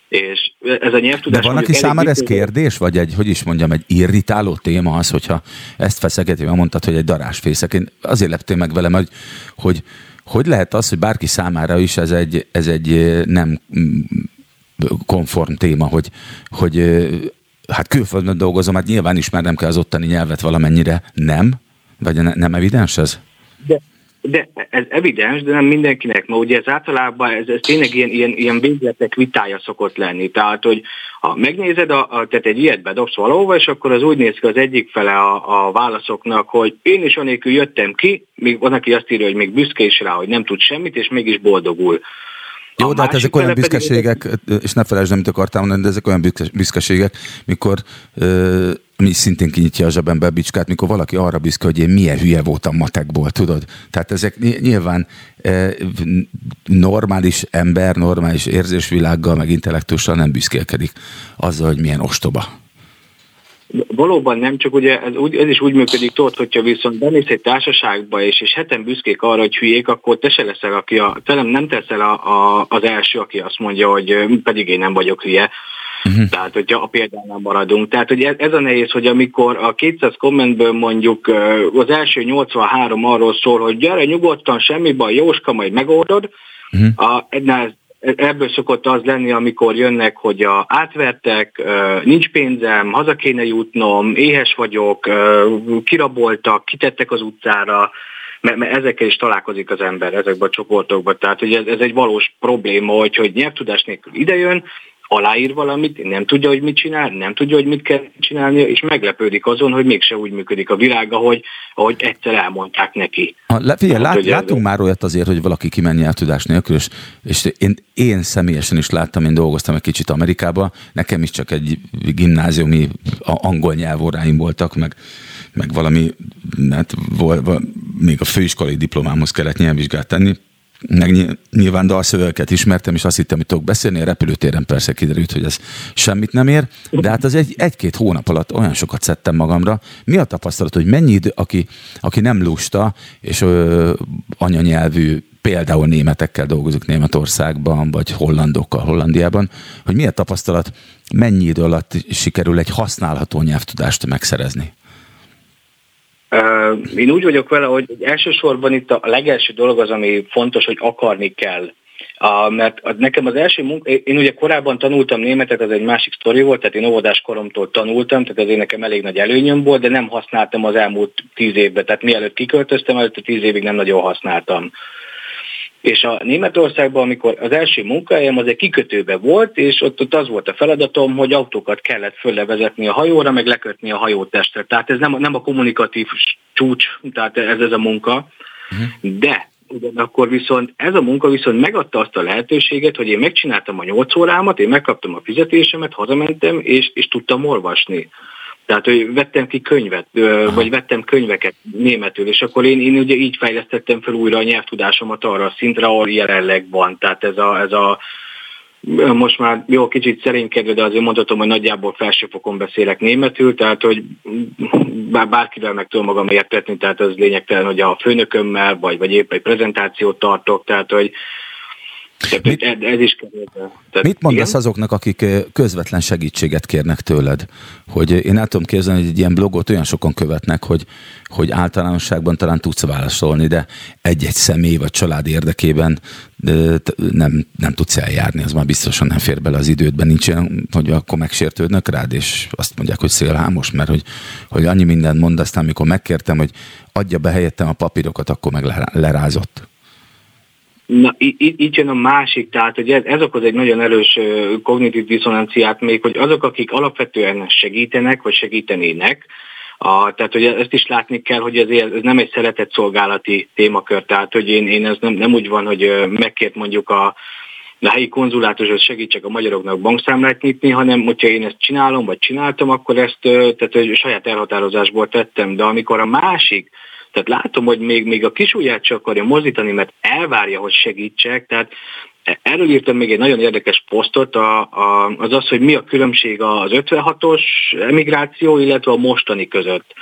És ez a nyelvtudás... De van, aki számára ez kérdés, vagy egy, hogy is mondjam, egy irritáló téma az, hogyha ezt feszegetében mondtad, hogy egy darásfészek. Én azért leptél meg velem, hogy, hogy Hogy lehet az, hogy bárki számára is ez egy, ez egy nem konform téma, hogy, hogy hát külföldön dolgozom, hát nyilván ismernem kell az ottani nyelvet valamennyire, nem? Vagy ne, nem evidens ez? De, de ez evidens, de nem mindenkinek, mert ugye ez általában, ez, ez tényleg ilyen, ilyen, ilyen végletek vitája szokott lenni. Tehát, hogy ha megnézed, a, a, tehát egy ilyet bedobsz valahova, és akkor az úgy néz ki az egyik fele a, a válaszoknak, hogy én is anélkül jöttem ki, még van, aki azt írja, hogy még büszke is rá, hogy nem tud semmit, és mégis boldogul. Jó, de hát ezek olyan büszkeségek, és ne felejtsd, amit akartál mondani, de ezek olyan büszkeségek, mikor ö, mi szintén kinyitja a zsebembe a bicskát, mikor valaki arra büszke, hogy én milyen hülye voltam matekból, tudod? Tehát ezek nyilván ö, normális ember, normális érzésvilággal, meg intellektussal nem büszkélkedik azzal, hogy milyen ostoba. Valóban nem, csak ugye ez, úgy, ez is úgy működik, tudod, hogyha viszont bemész egy társaságba, és, és heten büszkék arra, hogy hülyék, akkor te se leszel, aki a, te nem, nem teszel a, a, az első, aki azt mondja, hogy pedig én nem vagyok hülye. Uh-huh. Tehát, hogyha a példánál maradunk. Tehát, hogy ez, ez a nehéz, hogy amikor a kétszáz kommentből mondjuk az első nyolcvanhárom arról szól, hogy gyere nyugodtan, semmi baj, Jóska, majd megoldod, uh-huh. a, ennél ebből szokott az lenni, amikor jönnek, hogy a, átvertek, nincs pénzem, haza kéne jutnom, éhes vagyok, kiraboltak, kitettek az utcára, mert, mert ezekkel is találkozik az ember ezekben a csoportokban. Tehát hogy ez, ez egy valós probléma, hogy, hogy nyelvtudás nélkül idejön, aláír valamit, nem tudja, hogy mit csinál, nem tudja, hogy mit kell csinálnia, és meglepődik azon, hogy mégse úgy működik a világ, ahogy, ahogy egyszer elmondták neki. A, figyelj, hát, lát, látunk ez... már olyat azért, hogy valaki kimenj el tudás nélkül, és, és én, én személyesen is láttam, én dolgoztam egy kicsit Amerikában, nekem is csak egy gimnáziumi angol nyelvóráim voltak, meg, meg valami, hát, vol, vol, még a főiskolai diplomámhoz kellett nyelvvizsgát tenni, meg nyilván dalszövegeket ismertem, és azt hittem, hogy tudok beszélni, a repülőtéren persze kiderült, hogy ez semmit nem ér, de hát az egy, egy-két hónap alatt olyan sokat szedtem magamra. Mi a tapasztalat, hogy mennyi idő, aki, aki nem lusta, és ö, anyanyelvű, például németekkel dolgozik Németországban, vagy hollandokkal Hollandiában, hogy mi a tapasztalat, mennyi idő alatt sikerül egy használható nyelvtudást megszerezni? Én úgy vagyok vele, hogy elsősorban itt a legelső dolog az, ami fontos, hogy akarni kell. Mert nekem az első munka, én ugye korábban tanultam németet, az egy másik sztori volt, tehát én óvodás koromtól tanultam, tehát azért nekem elég nagy előnyöm volt, de nem használtam az elmúlt tíz évben, tehát mielőtt kiköltöztem, előtte tíz évig nem nagyon használtam. És a Németországban, amikor az első munkahelyem az egy kikötőbe volt, és ott, ott az volt a feladatom, hogy autókat kellett föllevezetni a hajóra, meg lekötni a hajótestre. Tehát ez nem, nem a kommunikatív csúcs, tehát ez ez a munka. Uh-huh. De ugyanakkor viszont ez a munka viszont megadta azt a lehetőséget, hogy én megcsináltam a nyolc órámat, én megkaptam a fizetésemet, hazamentem, és, és tudtam olvasni. Tehát, hogy vettem ki könyvet, vagy vettem könyveket németül, és akkor én, én ugye így fejlesztettem fel újra a nyelvtudásomat arra a szintre, ahol jelenleg van. Tehát ez a, ez a most már jó, kicsit szerénykedve, de azért mondhatom, hogy nagyjából felsőfokon beszélek németül, tehát, hogy bár bárkivel meg tudom magam értetni, tehát az lényegtelen, hogy a főnökömmel, vagy, vagy épp egy prezentációt tartok, tehát, hogy tehát mit, ez, ez is tehát, mit mondasz igen? azoknak, akik közvetlen segítséget kérnek tőled? Hogy én el tudom képzelni, hogy egy ilyen blogot olyan sokan követnek, hogy, hogy általánosságban talán tudsz válaszolni, de egy-egy személy vagy család érdekében nem, nem tudsz eljárni, az már biztosan nem fér bele az idődben. Nincs olyan, hogy akkor megsértődnek rád, és azt mondják, hogy szélhámos, mert hogy, hogy annyi mindent mond, aztán amikor megkértem, hogy adja be helyettem a papírokat, akkor meg lerázott. Na, így, így jön a másik, tehát hogy ez, ez okoz egy nagyon erős kognitív diszonanciát még, hogy azok, akik alapvetően segítenek, vagy segítenének, A, tehát, hogy ezt is látni kell, hogy ez, ez nem egy szeretett szolgálati témakör, tehát, hogy én, én ez nem, nem úgy van, hogy megkért mondjuk a, a helyi konzulátus, hogy segítsek a magyaroknak bankszámlát nyitni, hanem hogyha én ezt csinálom, vagy csináltam, akkor ezt tehát, hogy saját elhatározásból tettem, de amikor a másik, tehát látom, hogy még, még a kis ujját se akarja mozdítani, mert elvárja, hogy segítsek, tehát erről írtam még egy nagyon érdekes posztot, a, a, az az, hogy mi a különbség az ötvenhatos emigráció, illetve a mostani között.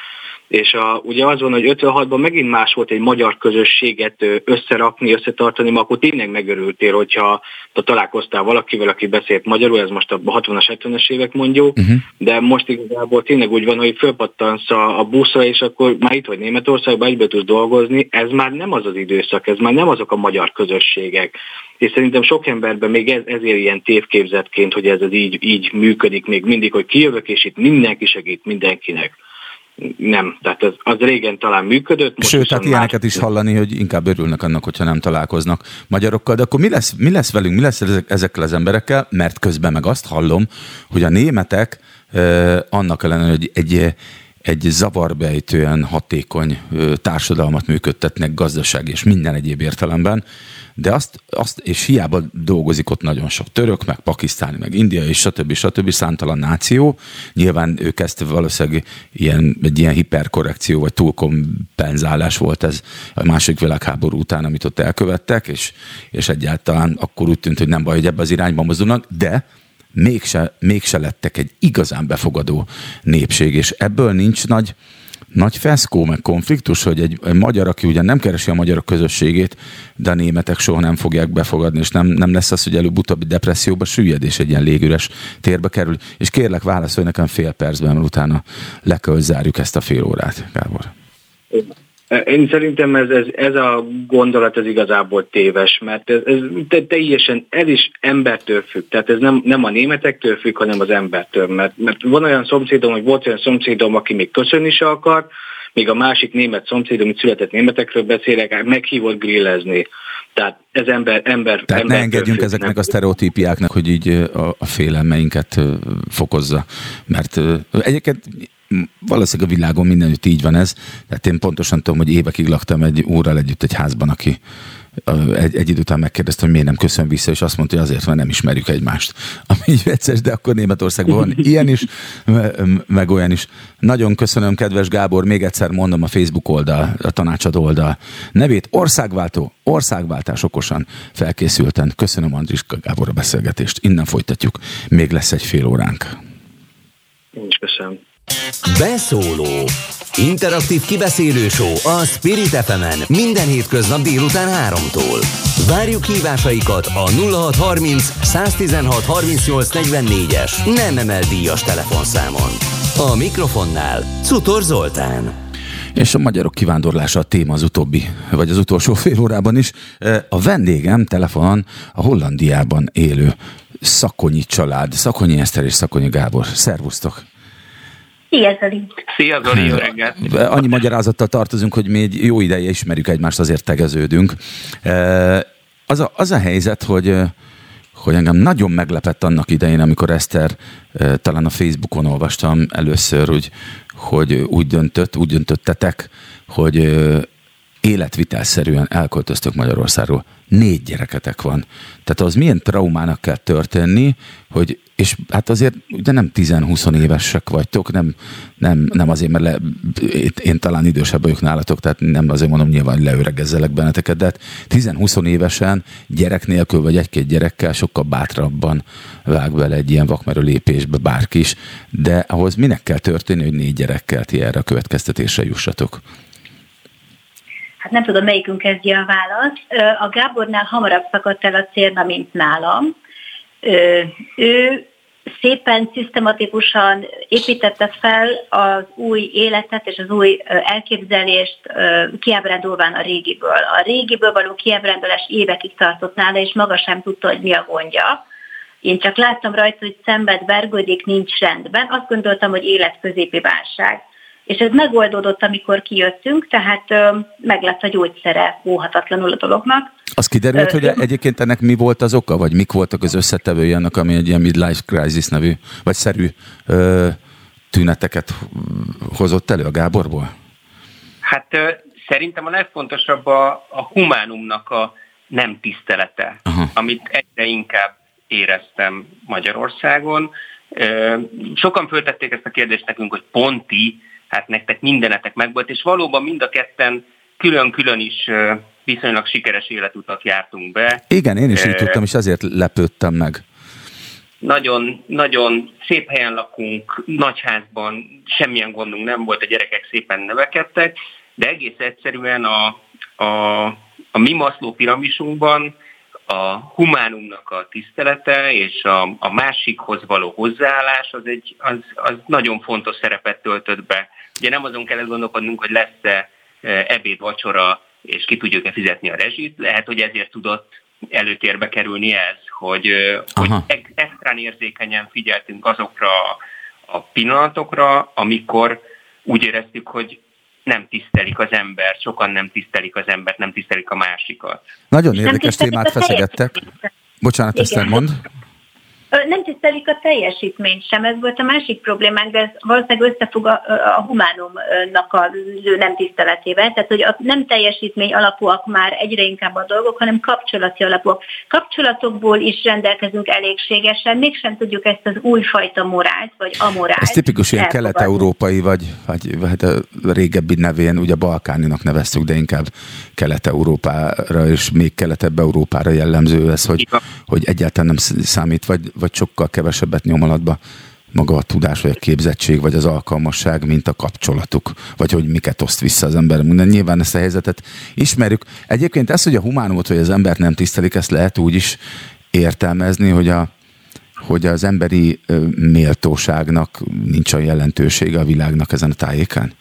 És a, ugye az van, hogy ötvenhatban megint más volt egy magyar közösséget összerakni, összetartani, mert akkor tényleg megörültél, hogyha találkoztál valakivel, aki beszélt magyarul, ez most a hatvanas, hetvenes évek mondjuk, uh-huh. de most igazából tényleg úgy van, hogy fölpattansz a, a buszra, és akkor már itt vagy Németországban, egyből tudsz dolgozni, ez már nem az az időszak, ez már nem azok a magyar közösségek. És szerintem sok emberben még ez, ezért ilyen tévképzetként, hogy ez az így, így működik még mindig, hogy kijövök, és itt mindenki segít mindenkinek. Nem, tehát az, az régen talán működött. Most sőt, tehát ilyeneket is hallani, hogy inkább örülnek annak, hogyha nem találkoznak magyarokkal, de akkor mi lesz, mi lesz velünk, mi lesz ezekkel az emberekkel, mert közben meg azt hallom, hogy a németek eh, annak ellenére, hogy egy, egy zavarbejtően hatékony eh, társadalmat működtetnek gazdaság és minden egyéb értelemben, de azt, azt, és hiába dolgozik ott nagyon sok török, meg pakisztáni, meg indiai, és stb. stb. Számtalan náció. Nyilván ők ezt valószínűleg ilyen, egy ilyen hiperkorrekció, vagy túlkompenzálás volt ez a második világháború után, amit ott elkövettek, és, és egyáltalán akkor úgy tűnt, hogy nem baj, hogy ebbe az irányba mozdulnak, de mégse, mégse lettek egy igazán befogadó népség, és ebből nincs nagy Nagy feszkó, meg konfliktus, hogy egy, egy magyar, aki ugyan nem keresi a magyarok közösségét, de a németek soha nem fogják befogadni, és nem, nem lesz az, hogy előbb-utóbb depresszióba süllyed, és egy ilyen légüres térbe kerül. És kérlek, válaszolj nekem fél percben, mert utána le kell, hogy zárjuk ezt a fél órát, Gábor. Én szerintem ez, ez, ez a gondolat ez igazából téves, mert ez, ez teljesen ez is embertől függ. Tehát ez nem, nem a németektől függ, hanem az embertől. Mert, mert van olyan szomszédom, hogy volt olyan szomszédom, aki még köszönni se akart, még a másik német szomszédom, itt született németekről beszélek, meghívott grillezni. Tehát ez ember, ember. Tehát ember ne engedjünk függ, ezeknek nem. a sztereotípiáknak, hogy így a, a félelmeinket fokozza. Mert egyébként valószínűleg a világon mindenütt így van ez. Tehát én pontosan tudom, hogy évekig laktam egy úrral együtt egy házban, aki egy, egy idő után megkérdezte, hogy miért nem köszön vissza, és azt mondta, hogy azért, mert nem ismerjük egymást. Ami így vicces, de akkor Németországban van ilyen is, meg olyan is. Nagyon köszönöm, kedves Gábor, még egyszer mondom a Facebook oldal, a tanácsadó oldal nevét. Országváltó, országváltás okosan, felkészülten. Köszönöm Andriska Gábor a beszélgetést. Innen folytatjuk. Még lesz egy fél óránk. Én is köszönöm. Beszóló. Interaktív kibeszélő show a Spirit ef emen minden hétköznap délután háromtól. Várjuk hívásaikat a nulla hat harminc, száztizenhat, harmincnyolc, negyvennégyes nem emelt díjas telefonszámon. A mikrofonnál Czutor Zoltán. És a magyarok kivándorlása a téma az utóbbi, vagy az utolsó fél órában is. A vendégem telefonon a Hollandiában élő Szakonyi család, Szakonyi Eszter és Szakonyi Gábor. Szervusztok! Szia, Zoli! Szia, Zoli, jó reggelt! Annyi magyarázattal tartozunk, hogy mi egy jó ideje ismerjük egymást, azért tegeződünk. Az a, az a helyzet, hogy, hogy engem nagyon meglepett annak idején, amikor Eszter, talán a Facebookon olvastam először, hogy, hogy úgy döntött, úgy döntöttetek, hogy életvitelszerűen elköltöztök Magyarországról. Négy gyereketek van. Tehát az milyen traumának kell történni, hogy, és hát azért, de nem tíz-húsz évesek vagytok, nem, nem, nem azért, mert le, én talán idősebb vagyok nálatok, tehát nem azért mondom nyilván, hogy leöregezzelek benneteket, de hát tíz-húsz évesen gyerek nélkül, vagy egy-két gyerekkel sokkal bátrabban vág bele egy ilyen vakmerő lépésbe bárki is, de ahhoz minek kell történni, hogy négy gyerekkel ti erre a következtetésre jussatok? Hát nem tudom, melyikünk kezdje a választ. A Gábornál hamarabb szakadt el a célna, mint nálam. Ő, ő szépen, szisztematikusan építette fel az új életet és az új elképzelést, kiábrándulván a régiből. A régiből való kiábrándulás évekig tartott nála, és maga sem tudta, hogy mi a gondja. Én csak láttam rajta, hogy szenved, vergődik, nincs rendben. Azt gondoltam, hogy életközépi válság. És ez megoldódott, amikor kijöttünk, tehát ö, meg lett a gyógyszere óhatatlanul a dolognak. Az kiderült, hogy egyébként ennek mi volt az oka, vagy mik voltak az összetevői annak, ami egy ilyen midlife crisis nevű, vagy szerű ö, tüneteket hozott elő a Gáborból? Hát szerintem a legfontosabb a, a humánumnak a nem tisztelete, Aha. amit egyre inkább éreztem Magyarországon. Sokan föltették ezt a kérdést nekünk, hogy Ponti, hát nektek mindenetek megvolt, és valóban mind a ketten külön-külön is viszonylag sikeres életutat jártunk be. Igen, én is így tudtam, és ezért lepődtem meg. Nagyon, nagyon szép helyen lakunk, nagy házban, semmilyen gondunk nem volt, a gyerekek szépen nevekedtek, de egész egyszerűen a, a, a mi Maszló piramisunkban a humánumnak a tisztelete és a, a másikhoz való hozzáállás az, egy, az, az nagyon fontos szerepet töltött be. Ugye nem azon kellett gondolkodnunk, hogy lesz-e ebéd, vacsora, és ki tudjuk-e fizetni a rezsit. Lehet, hogy ezért tudott előtérbe kerülni ez, hogy, hogy extrán érzékenyen figyeltünk azokra a pillanatokra, amikor úgy éreztük, hogy nem tisztelik az embert, sokan nem tisztelik az embert, nem tisztelik a másikat. Nagyon érdekes témát feszegettek. Bocsánat, Eszter, mond. Nem tisztelik a teljesítményt sem, ez volt a másik problémánk, de ez valószínűleg összefügg a, a humánumnak a nem tiszteletével, tehát hogy a nem teljesítmény alapúak már egyre inkább a dolgok, hanem kapcsolati alapúak. Kapcsolatokból is rendelkezünk elégségesen, mégsem tudjuk ezt az újfajta morált, vagy amorált. Ez tipikus ilyen elfogadni. Kelet-európai, vagy, vagy, vagy a régebbi nevén, ugye balkáninak neveztük, de inkább Kelet-Európára és még Keletebb-Európára jellemző ez, hogy, hogy egyáltalán nem számít, vagy vagy sokkal kevesebbet nyom alatba maga a tudás, vagy a képzettség, vagy az alkalmasság, mint a kapcsolatuk, vagy hogy miket oszt vissza az ember. Minden nyilván ezt a helyzetet ismerjük. Egyébként ez, hogy a humánumot, hogy az embert nem tisztelik, ezt lehet úgy is értelmezni, hogy, a, hogy az emberi méltóságnak nincs a jelentősége a világnak ezen a tájékán.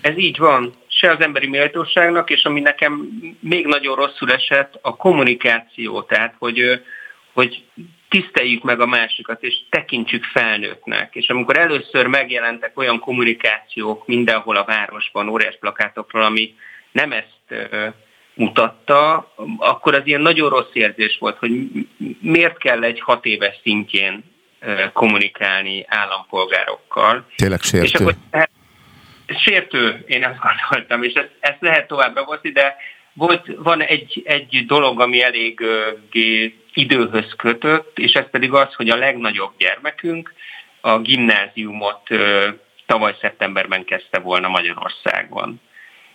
Ez így van. Se az emberi méltóságnak, és ami nekem még nagyon rosszul esett, a kommunikáció. Tehát, hogy, hogy tiszteljük meg a másikat, és tekintsük felnőttnek. És amikor először megjelentek olyan kommunikációk mindenhol a városban, óriás plakátokról, ami nem ezt ö, mutatta, akkor az ilyen nagyon rossz érzés volt, hogy miért kell egy hat éves szintjén ö, kommunikálni állampolgárokkal. Tényleg sértő. És akkor, hát, sértő, én azt gondoltam, és ezt, ezt lehet továbbra volt, de volt, van egy, egy dolog, ami elég ö, időhöz kötött, és ez pedig az, hogy a legnagyobb gyermekünk a gimnáziumot ö, tavaly szeptemberben kezdte volna Magyarországon.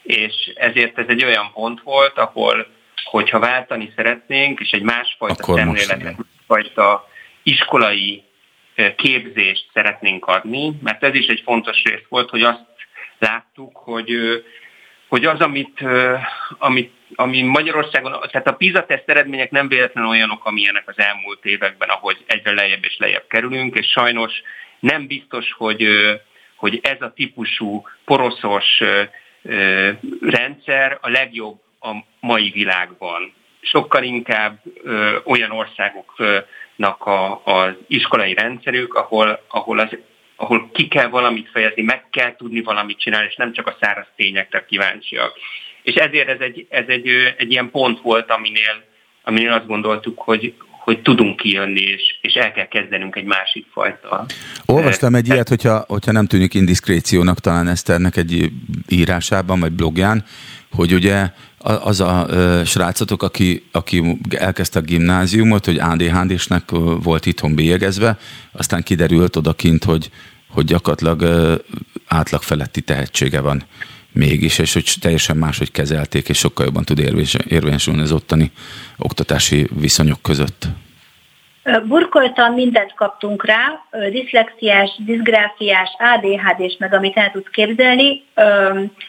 És ezért ez egy olyan pont volt, ahol, hogyha váltani szeretnénk, és egy másfajta szemléletet, másfajta iskolai ö, képzést szeretnénk adni, mert ez is egy fontos rész volt, hogy azt láttuk, hogy ö, hogy az, amit, amit, ami Magyarországon, tehát a PISA-teszt eredmények nem véletlenül olyanok, amilyenek az elmúlt években, ahogy egyre lejjebb és lejjebb kerülünk, és sajnos nem biztos, hogy, hogy ez a típusú poroszos rendszer a legjobb a mai világban. Sokkal inkább olyan országoknak az iskolai rendszerük, ahol, ahol az ahol ki kell valamit fejezni, meg kell tudni valamit csinálni, és nem csak a száraz tényekre kíváncsiak. És ezért ez egy, ez egy, egy ilyen pont volt, aminél, aminél azt gondoltuk, hogy, hogy tudunk kijönni, és, és el kell kezdenünk egy másik fajta. Olvastam egy ilyet, hogyha, hogyha nem tűnik indiszkréciónak, talán Eszternek egy írásában, vagy blogján, hogy ugye az a srácotok, aki, aki elkezdte a gimnáziumot, hogy á dé há dés-nek volt itthon bélyegezve, aztán kiderült odakint, hogy, hogy gyakorlatilag átlag feletti tehetsége van mégis, és hogy teljesen máshogy kezelték, és sokkal jobban tud érvényesülni az ottani oktatási viszonyok között. Burkoltan mindent kaptunk rá, diszlexiás, diszgráfiás, á dé há dés, meg amit el tudsz képzelni.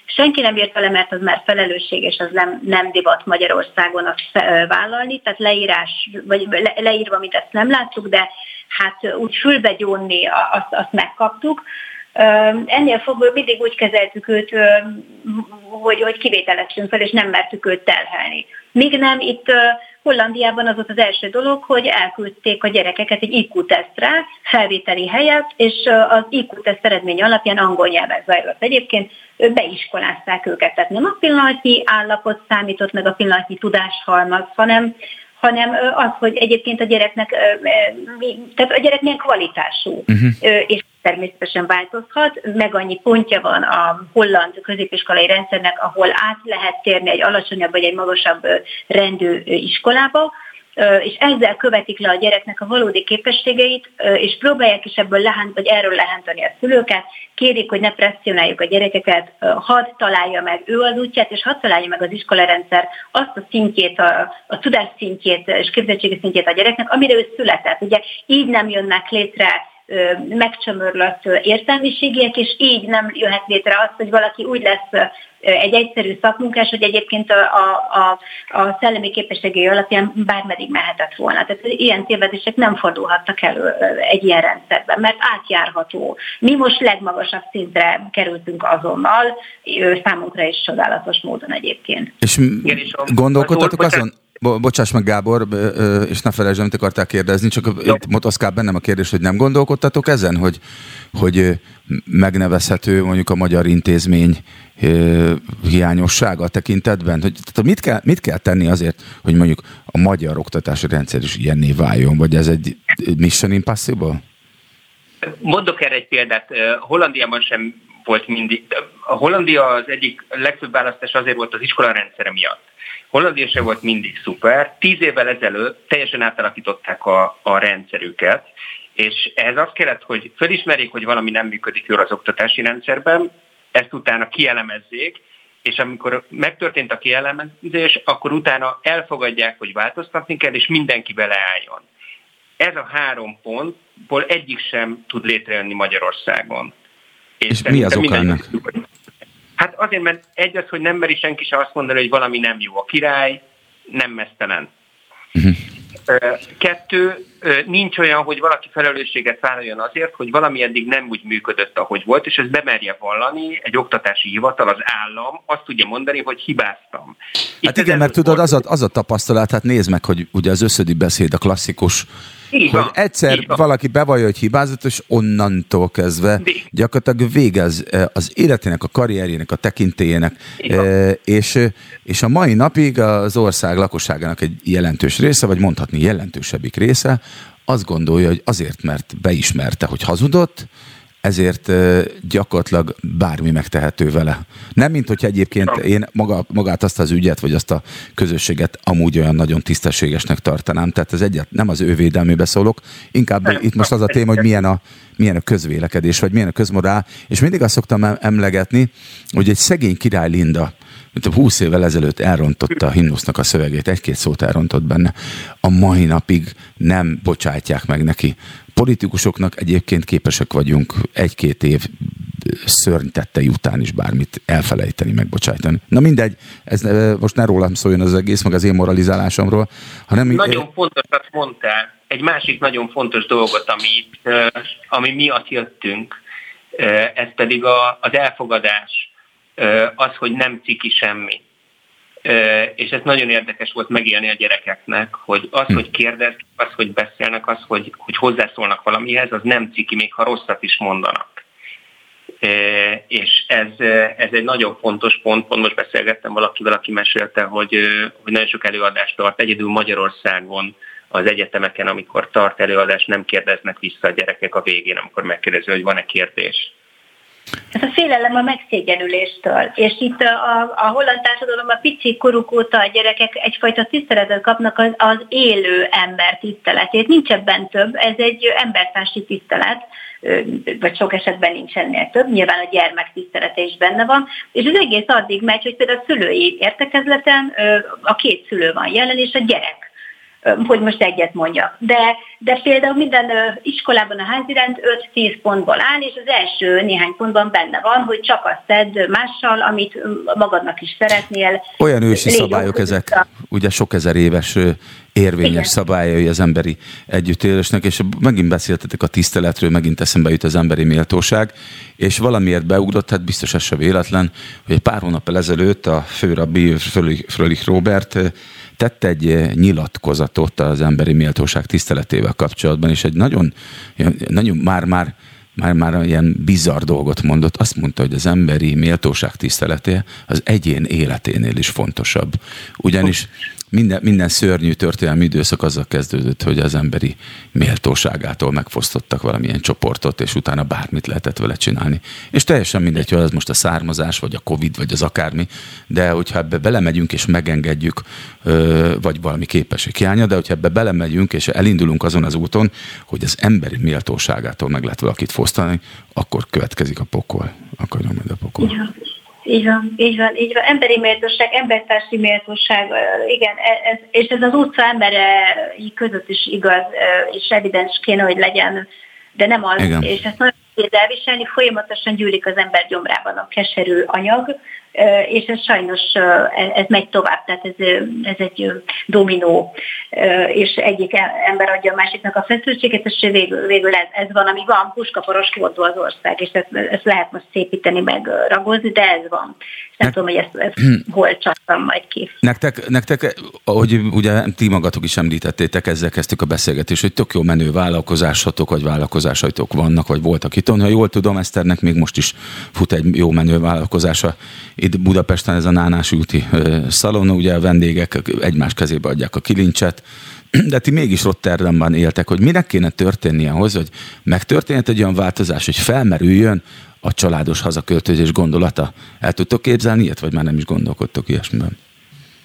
Senki nem ért vele, mert az már felelősség, és az nem, nem divat Magyarországon azt vállalni, tehát leírás, vagy le, leírva, mint ezt nem láttuk, de hát úgy fülbegyónni azt, azt megkaptuk. Ennél fogva mindig úgy kezeltük őt, hogy, hogy kivételeztünk fel, és nem mertük őt terhelni. Míg nem, itt Hollandiában az volt az első dolog, hogy elküldték a gyerekeket egy i kú tesztre felvételi helyet, és az i kú teszt eredmény alapján angol nyelven zajlott. Egyébként beiskolázták őket, tehát nem a pillanatnyi állapot számított meg a pillanatnyi tudáshalmaz, hanem, hanem az, hogy egyébként a gyereknek, tehát a gyerek milyen kvalitású, uh-huh. és természetesen változhat, meg annyi pontja van a holland középiskolai rendszernek, ahol át lehet térni egy alacsonyabb vagy egy magasabb rendű iskolába, és ezzel követik le a gyereknek a valódi képességeit, és próbálják is ebből lehent, vagy erről lehentani a szülőket, kérik, hogy ne presszionáljuk a gyerekeket, hadd találja meg ő az útját, és hadd találja meg az iskolarendszer azt a szintjét, a, a tudás szintjét és képzettségi szintjét a gyereknek, amire ő született. Ugye így nem jönnek létre megcsömörlött értelmiségiek, és így nem jöhet létre az, hogy valaki úgy lesz egy egyszerű szakmunkás, hogy egyébként a, a, a szellemi képességei alapján bármeddig mehetett volna. Tehát ilyen tévedések nem fordulhattak elő egy ilyen rendszerben, mert átjárható. Mi most legmagasabb szintre kerültünk azonnal, számunkra is csodálatos módon egyébként. És gondolkodtatok azon? Bo- bocsáss meg, Gábor, és ne felejtsd, amit akartál kérdezni, csak itt motoszkál bennem a kérdés, hogy nem gondolkodtatok ezen, hogy, hogy megnevezhető mondjuk a magyar intézmény hiányossága tekintetben? Hogy, tehát mit kell, mit kell tenni azért, hogy mondjuk a magyar oktatási rendszer is ilyenné váljon, vagy ez egy mission impossible? Mondok erre egy példát. Hollandiában sem volt mindig. A Hollandia az egyik legfőbb választás azért volt az iskola rendszere miatt. Hollandia sem volt mindig szuper. Tíz évvel ezelőtt teljesen átalakították a, a rendszerüket, és ehhez az kellett, hogy felismerjék, hogy valami nem működik jól az oktatási rendszerben, ezt utána kielemezzék, és amikor megtörtént a kielemezés, akkor utána elfogadják, hogy változtatni kell, és mindenki beleálljon. Ez a három pontból egyik sem tud létrejönni Magyarországon. És, és mi az oka ennek? Hát azért, mert egy az, hogy nem meri senki se azt mondani, hogy valami nem jó. A király nem meztelen. Kettő, nincs olyan, hogy valaki felelősséget vállaljon azért, hogy valami eddig nem úgy működött, ahogy volt, és ezt bemerje vallani egy oktatási hivatal, az állam, azt tudja mondani, hogy hibáztam. Itt hát igen, mert tudod, az a, az a tapasztalat, hát nézd meg, hogy ugye az összödi beszéd a klasszikus, így hogy van, egyszer valaki bevallja, hogy hibázott, és onnantól kezdve Vég. gyakorlatilag végez az életének, a karrierjének, a tekintélyének, és, és a mai napig az ország lakosságának egy jelentős része, vagy mondhatni jelentősebbik része, azt gondolja, hogy azért, mert beismerte, hogy hazudott, ezért gyakorlatilag bármi megtehető vele. Nem, mint hogy egyébként én maga, magát azt az ügyet, vagy azt a közösséget amúgy olyan nagyon tisztességesnek tartanám. Tehát ez egyet, nem az ő védelmébe szólok, inkább nem, itt most az a téma, hogy milyen a, milyen a közvélekedés, vagy milyen a közmorál. És mindig azt szoktam emlegetni, hogy egy szegény király Linda, mint húsz évvel ezelőtt elrontotta a himnusznak a szövegét, egy-két szót elrontott benne. A mai napig nem bocsátják meg neki. Politikusoknak egyébként képesek vagyunk egy-két év szörnytettei után is bármit elfelejteni, megbocsájtani. Na mindegy, ez most ne rólam szóljon az egész, meg az én moralizálásomról, hanem... Nagyon é- fontosat mondtál, egy másik nagyon fontos dolgot, ami, ami miatt jöttünk, ez pedig a, az elfogadás, az, hogy nem ciki semmi. És ez nagyon érdekes volt megélni a gyerekeknek, hogy az, hogy kérdeznek, az, hogy beszélnek, az, hogy, hogy hozzászólnak valamihez, az nem ciki, még ha rosszat is mondanak. És ez, ez egy nagyon fontos pont, pont most beszélgettem valakivel, aki mesélte, hogy, hogy nagyon sok előadást tart, egyedül Magyarországon, az egyetemeken, amikor tart előadást, nem kérdeznek vissza a gyerekek a végén, amikor megkérdezi, hogy van-e kérdés. Ez a félelem a megszégyenüléstől, és itt a, a holland társadalom a pici koruk óta a gyerekek egyfajta tiszteletet kapnak az, az élő ember tiszteletét. Nincs ebben több, ez egy embertársi tisztelet, vagy sok esetben nincs ennél több, nyilván a gyermek tisztelete is benne van, és az egész addig megy, hogy például a szülői értekezleten a két szülő van jelen, és a gyerek, hogy most egyet mondjak. De, de például minden iskolában a házirend öt-tíz pontból áll, és az első néhány pontban benne van, hogy csak azt tedd mással, amit magadnak is szeretnél. Olyan ősi Légy szabályok ezek, a... ugye sok ezer éves érvényes Igen. szabályai az emberi együttélésnek, és megint beszéltetek a tiszteletről, megint eszembe jut az emberi méltóság, és valamiért beugrott, hát biztos ez se véletlen, hogy pár hónappal ezelőtt a főrabbi Frölich Róbert tett egy nyilatkozatot az emberi méltóság tiszteletével kapcsolatban, és egy nagyon, nagyon már-már már-már ilyen bizarr dolgot mondott. Azt mondta, hogy az emberi méltóság tisztelete az egyén életénél is fontosabb. Ugyanis Minden, minden szörnyű történelmi időszak azzal kezdődött, hogy az emberi méltóságától megfosztottak valamilyen csoportot, és utána bármit lehetett vele csinálni. És teljesen mindegy, hogy ez most a származás, vagy a Covid, vagy az akármi, de hogyha ebbe belemegyünk és megengedjük, vagy valami képesség hiánya, de hogyha ebbe belemegyünk és elindulunk azon az úton, hogy az emberi méltóságától meg lehet valakit fosztani, akkor következik a pokol. Akarom, hogy a pokol. Ja. Így van, így van, így van. Emberi méltóság, embertársi méltóság, igen, ez, és ez az utca embere között is igaz, és evidens kéne, hogy legyen, de nem az. Igen. És ezt nagyon kéne elviselni, folyamatosan gyűlik az ember gyomrában a keserű anyag, és ez sajnos, ez megy tovább, tehát ez, ez egy dominó, és egyik ember adja a másiknak a feszültséget, és végül, végül ez, ez van, ami van, puskaporos kordó az ország, és ezt, ezt lehet most szépíteni, meg ragozni, de ez van. És nem Nek- tudom, hogy ezt, ezt hol csattam majd ki. Nektek, nektek, ahogy ugye ti magatok is említettétek, ezzel kezdtük a beszélgetést, hogy tök jó menő vállalkozásatok, vagy vállalkozásaitok vannak, vagy voltak itthon. Ha jól tudom, Eszternek még most is fut egy jó menő vállalkozása. Itt Budapesten ez a Nánási úti szalon, ugye a vendégek egymás kezébe adják a kilincset, de ti mégis Rotterdamban éltek, hogy minek kéne történni ahhoz, hogy megtörténhet egy olyan változás, hogy felmerüljön a családos hazaköltözés gondolata. El tudtok képzelni ilyet, vagy már nem is gondolkodtok ilyesmiben?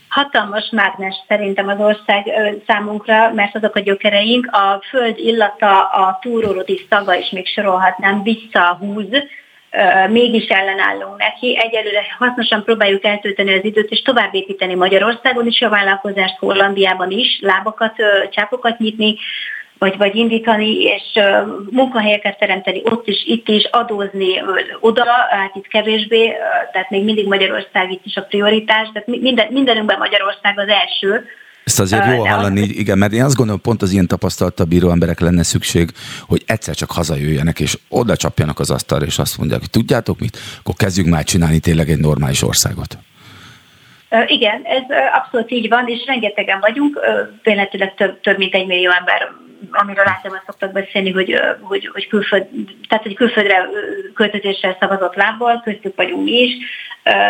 Hatalmas mágnes szerintem az ország számunkra, mert azok a gyökereink, a föld illata, a túrórodi szaga is még sorolhatnám, visszahúz, mégis ellenállunk neki. Egyelőre hasznosan próbáljuk eltölteni az időt, és tovább építeni Magyarországon is a vállalkozást, Hollandiában is, lábakat, csápokat nyitni, vagy, vagy indítani, és munkahelyeket teremteni ott is, itt is, adózni oda, hát itt kevésbé, tehát még mindig Magyarország itt is a prioritás, tehát minden, mindenünkben Magyarország az első. Ezt azért jól hallani, igen, mert én azt gondolom, pont az ilyen tapasztalta bíró emberek lenne szükség, hogy egyszer csak hazajöjjenek, és oda csapjanak az asztalra, és azt mondják, hogy tudjátok mit, akkor kezdjük már csinálni tényleg egy normális országot. Igen, ez abszolút így van, és rengetegen vagyunk, véletlenül több, több mint egy millió ember, amiről látom, azt szoktak beszélni, hogy, hogy, hogy, külföld, tehát, hogy külföldre költözéssel szavazott lábbal, köztük vagyunk mi is.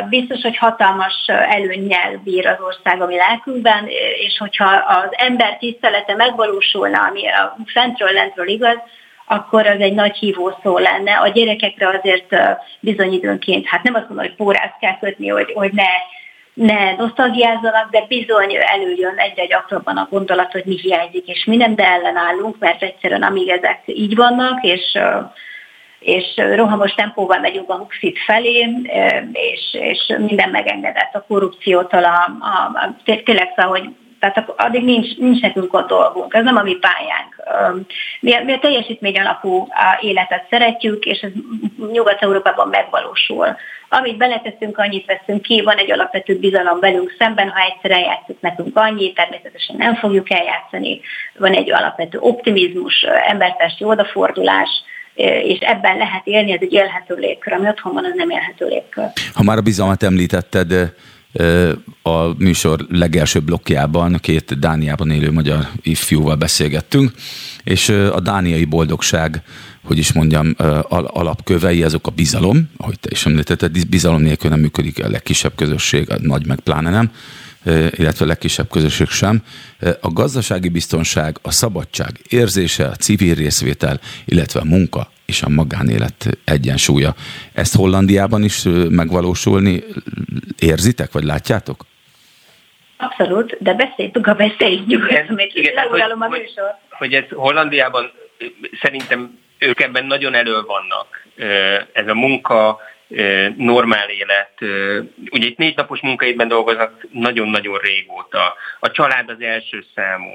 Biztos, hogy hatalmas előnnyel bír az ország a mi lelkünkben, és hogyha az ember tisztelete megvalósulna, ami a fentről-lentről igaz, akkor az egy nagy hívószó lenne. A gyerekekre azért bizony időnként, hát nem azt mondom, hogy pórázt kell kötni, hogy, hogy ne ne nosztalgiázzanak, de bizony előjön egyre gyakrabban a gondolat, hogy mi hiányzik, és mi nem, de ellenállunk, mert egyszerűen amíg ezek így vannak, és, és rohamos tempóval megyünk a Huxit felé, és, és minden megengedett a korrupciótól, a, a, a, tényleg szóval, hogy tehát addig nincs, nincs nekünk a dolgunk, ez nem a mi pályánk. Mi a, mi a teljesítmény alapú életet szeretjük, és ez Nyugat-Európában megvalósul. Amit beleteszünk, annyit veszünk ki, van egy alapvető bizalom velünk szemben, ha egyszer eljátszik nekünk annyit, természetesen nem fogjuk eljátszani. Van egy alapvető optimizmus, embertársi odafordulás, és ebben lehet élni, ez egy élhető légkör, ami otthon van, az nem élhető légkör. Ha már a bizalmat említetted, a műsor legelső blokkjában két Dániában élő magyar ifjúval beszélgettünk, és a dániai boldogság, hogy is mondjam, alapkövei, azok a bizalom, ahogy te is említetted, bizalom nélkül nem működik a legkisebb közösség, a nagy meg pláne nem, illetve a legkisebb közösség sem. A gazdasági biztonság, a szabadság érzése, a civil részvétel, illetve a munka és a magánélet egyensúlya. Ezt Hollandiában is megvalósulni érzitek, vagy látjátok? Abszolút, de beszéljük a beszéljük, amit leuralom a műsor. Hogy ez Hollandiában szerintem ők ebben nagyon elő vannak. Ez a munka, normál élet. Ugye itt négy napos munkaidben dolgoznak nagyon-nagyon régóta. A család az első számú.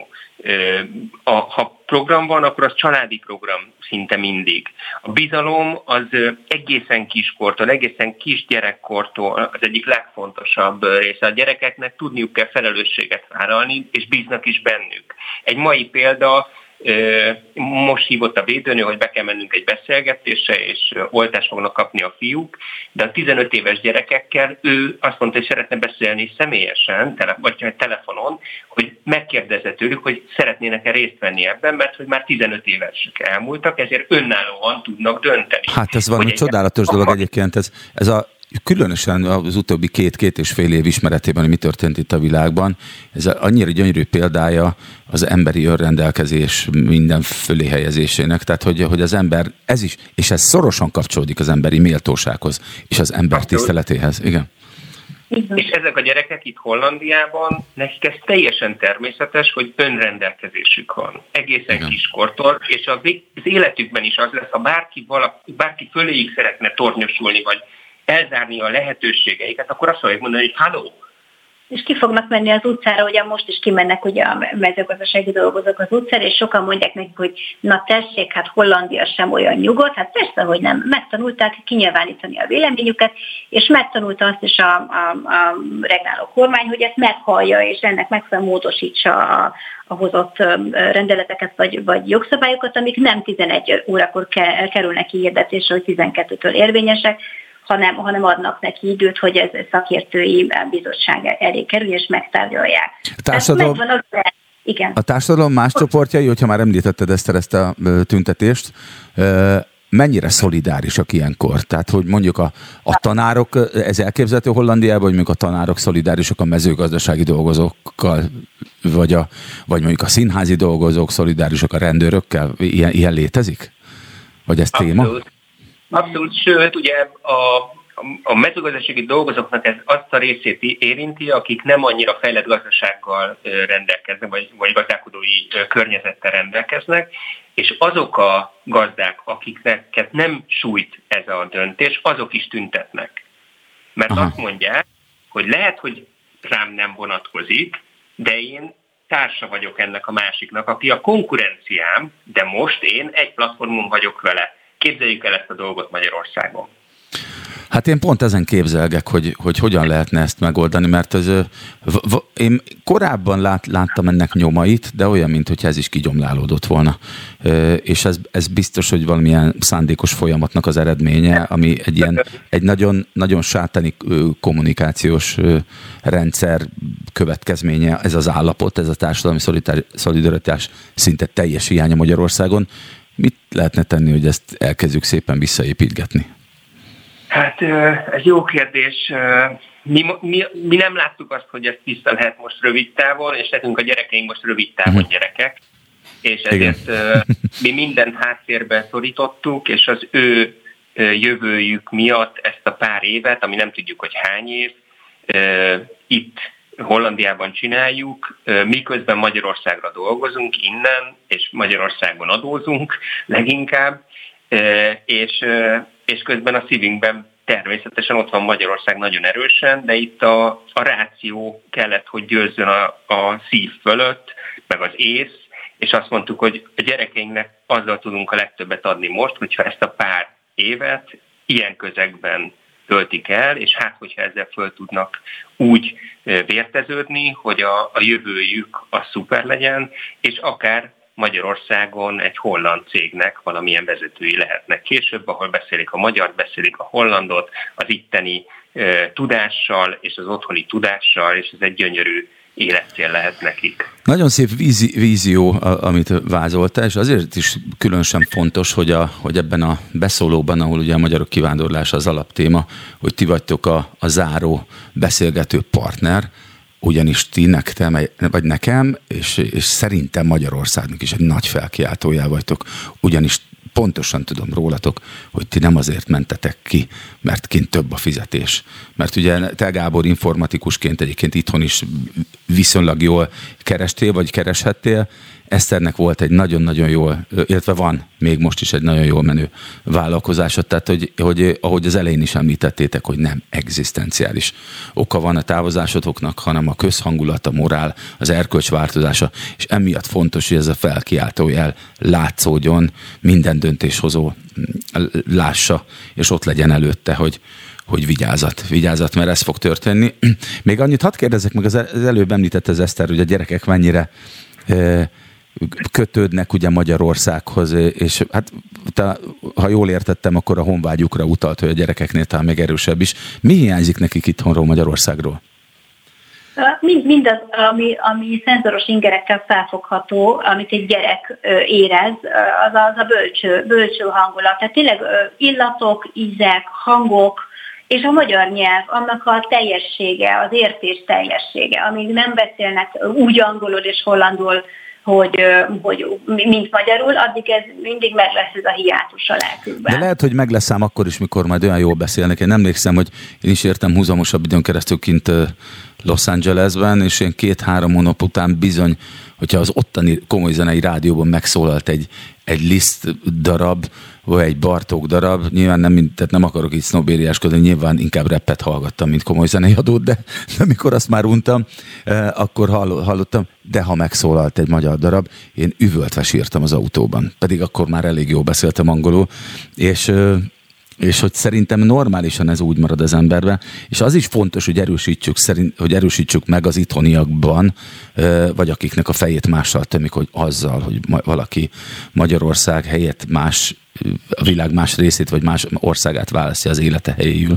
A, ha program van, akkor az családi program szinte mindig. A bizalom az egészen kiskortól, egészen kisgyerekkortól az egyik legfontosabb része. A gyerekeknek tudniuk kell felelősséget vállalni, és bíznak is bennük. Egy mai példa, most hívott a védőnő, hogy be kell mennünk egy beszélgetésre, és oltást fognak kapni a fiúk, de a tizenöt éves gyerekekkel ő azt mondta, hogy szeretne beszélni személyesen, vagy telefonon, hogy megkérdezze tőlük, hogy szeretnének-e részt venni ebben, mert hogy már tizenöt évesek elmúltak, ezért önállóan tudnak dönteni. Hát ez valami egy csodálatos dolog egyébként, ez, ez a Különösen az utóbbi két-két és fél év ismeretében, hogy mi történt itt a világban, ez annyira gyönyörű példája az emberi önrendelkezés minden fölé helyezésének, tehát hogy, hogy az ember, ez is, és ez szorosan kapcsolódik az emberi méltósághoz, és az ember tiszteletéhez, igen. És ezek a gyerekek itt Hollandiában, nekik ez teljesen természetes, hogy önrendelkezésük van. Egészen igen. Kiskortól, és az életükben is az lesz, ha bárki, valaki, bárki föléig szeretne tornyosulni, vagy elzárni a lehetőségeiket, akkor azt fogják mondani, hogy halló. És ki fognak menni az utcára, ugye most is kimennek ugye a mezőgazdasági dolgozók az utcára, és sokan mondják nekik, hogy na tessék, hát Hollandia sem olyan nyugodt, hát persze, hogy nem. Megtanulták kinyilvánítani a véleményüket, és megtanulta azt is a, a, a regnáló kormány, hogy ezt meghallja, és ennek megfelelően módosítsa a, a hozott rendeleteket vagy, vagy jogszabályokat, amik nem tizenegy órakor kerülnek kihirdetésre, hogy tizenkettőtől érvényesek, Hanem, hanem adnak neki időt, hogy ez szakértői bizottság elé kerül, és megtárgyalják. A társadalom, igen. A társadalom más csoportjai, hogyha már említetted ezt, ezt a tüntetést, mennyire szolidárisak ilyenkor? Tehát, hogy mondjuk a, a tanárok, ez elképzelhető Hollandiában, hogy mondjuk a tanárok szolidárisak a mezőgazdasági dolgozókkal, vagy, a, vagy mondjuk a színházi dolgozók szolidárisak a rendőrökkel? Ilyen, ilyen létezik? Vagy ez téma? Abszolút. Abszolút, sőt, ugye a, a mezőgazdasági dolgozóknak ez azt a részét érinti, akik nem annyira fejlett gazdasággal rendelkeznek, vagy, vagy gazdálkodói környezettel rendelkeznek, és azok a gazdák, akiknek nem sújt ez a döntés, azok is tüntetnek. Mert aha. Azt mondják, hogy lehet, hogy rám nem vonatkozik, de én társa vagyok ennek a másiknak, aki a konkurenciám, de most én egy platformon vagyok vele. Képzeljük el ezt a dolgot Magyarországon. Hát én pont ezen képzelgek, hogy, hogy hogyan lehetne ezt megoldani, mert az, v, v, én korábban lát, láttam ennek nyomait, de olyan, mint hogy ez is kigyomlálódott volna. Ö, és ez, ez biztos, hogy valamilyen szándékos folyamatnak az eredménye, ami egy ilyen, egy nagyon, nagyon sátáni kommunikációs rendszer következménye, ez az állapot, ez a társadalmi szolidaritás szinte teljes hiánya Magyarországon. Mit lehetne tenni, hogy ezt elkezdjük szépen visszaépítgetni? Hát ez jó kérdés. Mi, mi, mi nem láttuk azt, hogy ezt vissza lehet most rövid távon, és nekünk a gyerekeink most rövid távon uh-huh. gyerekek. És ezért igen. Mi mindent háttérbe szorítottuk, és az ő jövőjük miatt ezt a pár évet, ami nem tudjuk, hogy hány év, itt Hollandiában csináljuk, miközben Magyarországra dolgozunk innen, és Magyarországon adózunk leginkább, és, és közben a szívünkben természetesen ott van Magyarország nagyon erősen, de itt a, a ráció kellett, hogy győzzön a, a szív fölött, meg az ész, és azt mondtuk, hogy a gyerekeinknek azzal tudunk a legtöbbet adni most, hogyha ezt a pár évet ilyen közegben töltik el, és hát, hogyha ezzel föl tudnak úgy vérteződni, hogy a, a jövőjük az szuper legyen, és akár Magyarországon egy holland cégnek valamilyen vezetői lehetnek később, ahol beszélik a magyar, beszélik a hollandot, az itteni e, tudással, és az otthoni tudással, és ez egy gyönyörű életcél lehet nekik. Nagyon szép vízi, vízió, amit vázoltál, és azért is különösen fontos, hogy, a, hogy ebben a beszólóban, ahol ugye a magyarok kivándorlása az alaptéma, hogy ti vagytok a, a záró beszélgető partner, ugyanis ti nektem, vagy nekem, és, és szerintem Magyarországnak is egy nagy felkiáltójá vagytok, ugyanis pontosan tudom rólatok, hogy ti nem azért mentetek ki, mert kint több a fizetés. Mert ugye te, Gábor, informatikusként egyébként itthon is viszonylag jól kerestél, vagy kereshettél. Eszternek volt egy nagyon-nagyon jól, illetve van még most is egy nagyon jól menő vállalkozása, tehát hogy, hogy ahogy az elején is említettétek, hogy nem egzisztenciális oka van a távozásotoknak, hanem a közhangulat, a morál, az erkölcs változása, és emiatt fontos, hogy ez a felkiáltójel látszódjon, minden döntéshozó lássa, és ott legyen előtte, hogy hogy vigyázat, vigyázat, mert ez fog történni. Még annyit hadd kérdezzek meg, az előbb említett az Eszter, hogy a gyerekek mennyire kötődnek ugye Magyarországhoz, és hát ha jól értettem, akkor a honvágyukra utalt, hogy a gyerekeknél talán még erősebb is. Mi hiányzik nekik itthonról, Magyarországról? Mind, mindaz, ami, ami szenzoros ingerekkel felfogható, amit egy gyerek érez, az az a bölcső, bölcső hangulat. Tehát tényleg illatok, ízek, hangok, és a magyar nyelv, annak a teljessége, az értés teljessége, amíg nem beszélnek úgy angolul és hollandul, hogy, hogy mint magyarul, addig ez mindig meg lesz ez a hiátus a lelkükben. De lehet, hogy meg lesz ám akkor is, mikor majd olyan jól beszélnek. Én emlékszem, hogy én is értem húzamosabb időn keresztül kint Los Angelesben, és én két-három hónap után bizony, hogyha az ottani komoly zenei rádióban megszólalt egy, egy Liszt darab, vagy egy Bartók darab, nyilván nem, tehát nem akarok így sznobériáskodni, nyilván inkább rappet hallgattam, mint komoly zenei adót, de amikor azt már untam, eh, akkor hallottam, de ha megszólalt egy magyar darab, én üvöltve sírtam az autóban, pedig akkor már elég jól beszéltem angolul, és... Eh, és hogy szerintem normálisan ez úgy marad az emberben, és az is fontos, hogy erősítsük, szerint, hogy erősítsük meg az itthoniakban, vagy akiknek a fejét mással tömik, hogy azzal, hogy valaki Magyarország helyett más, a világ más részét, vagy más országát választja az élete helyéül,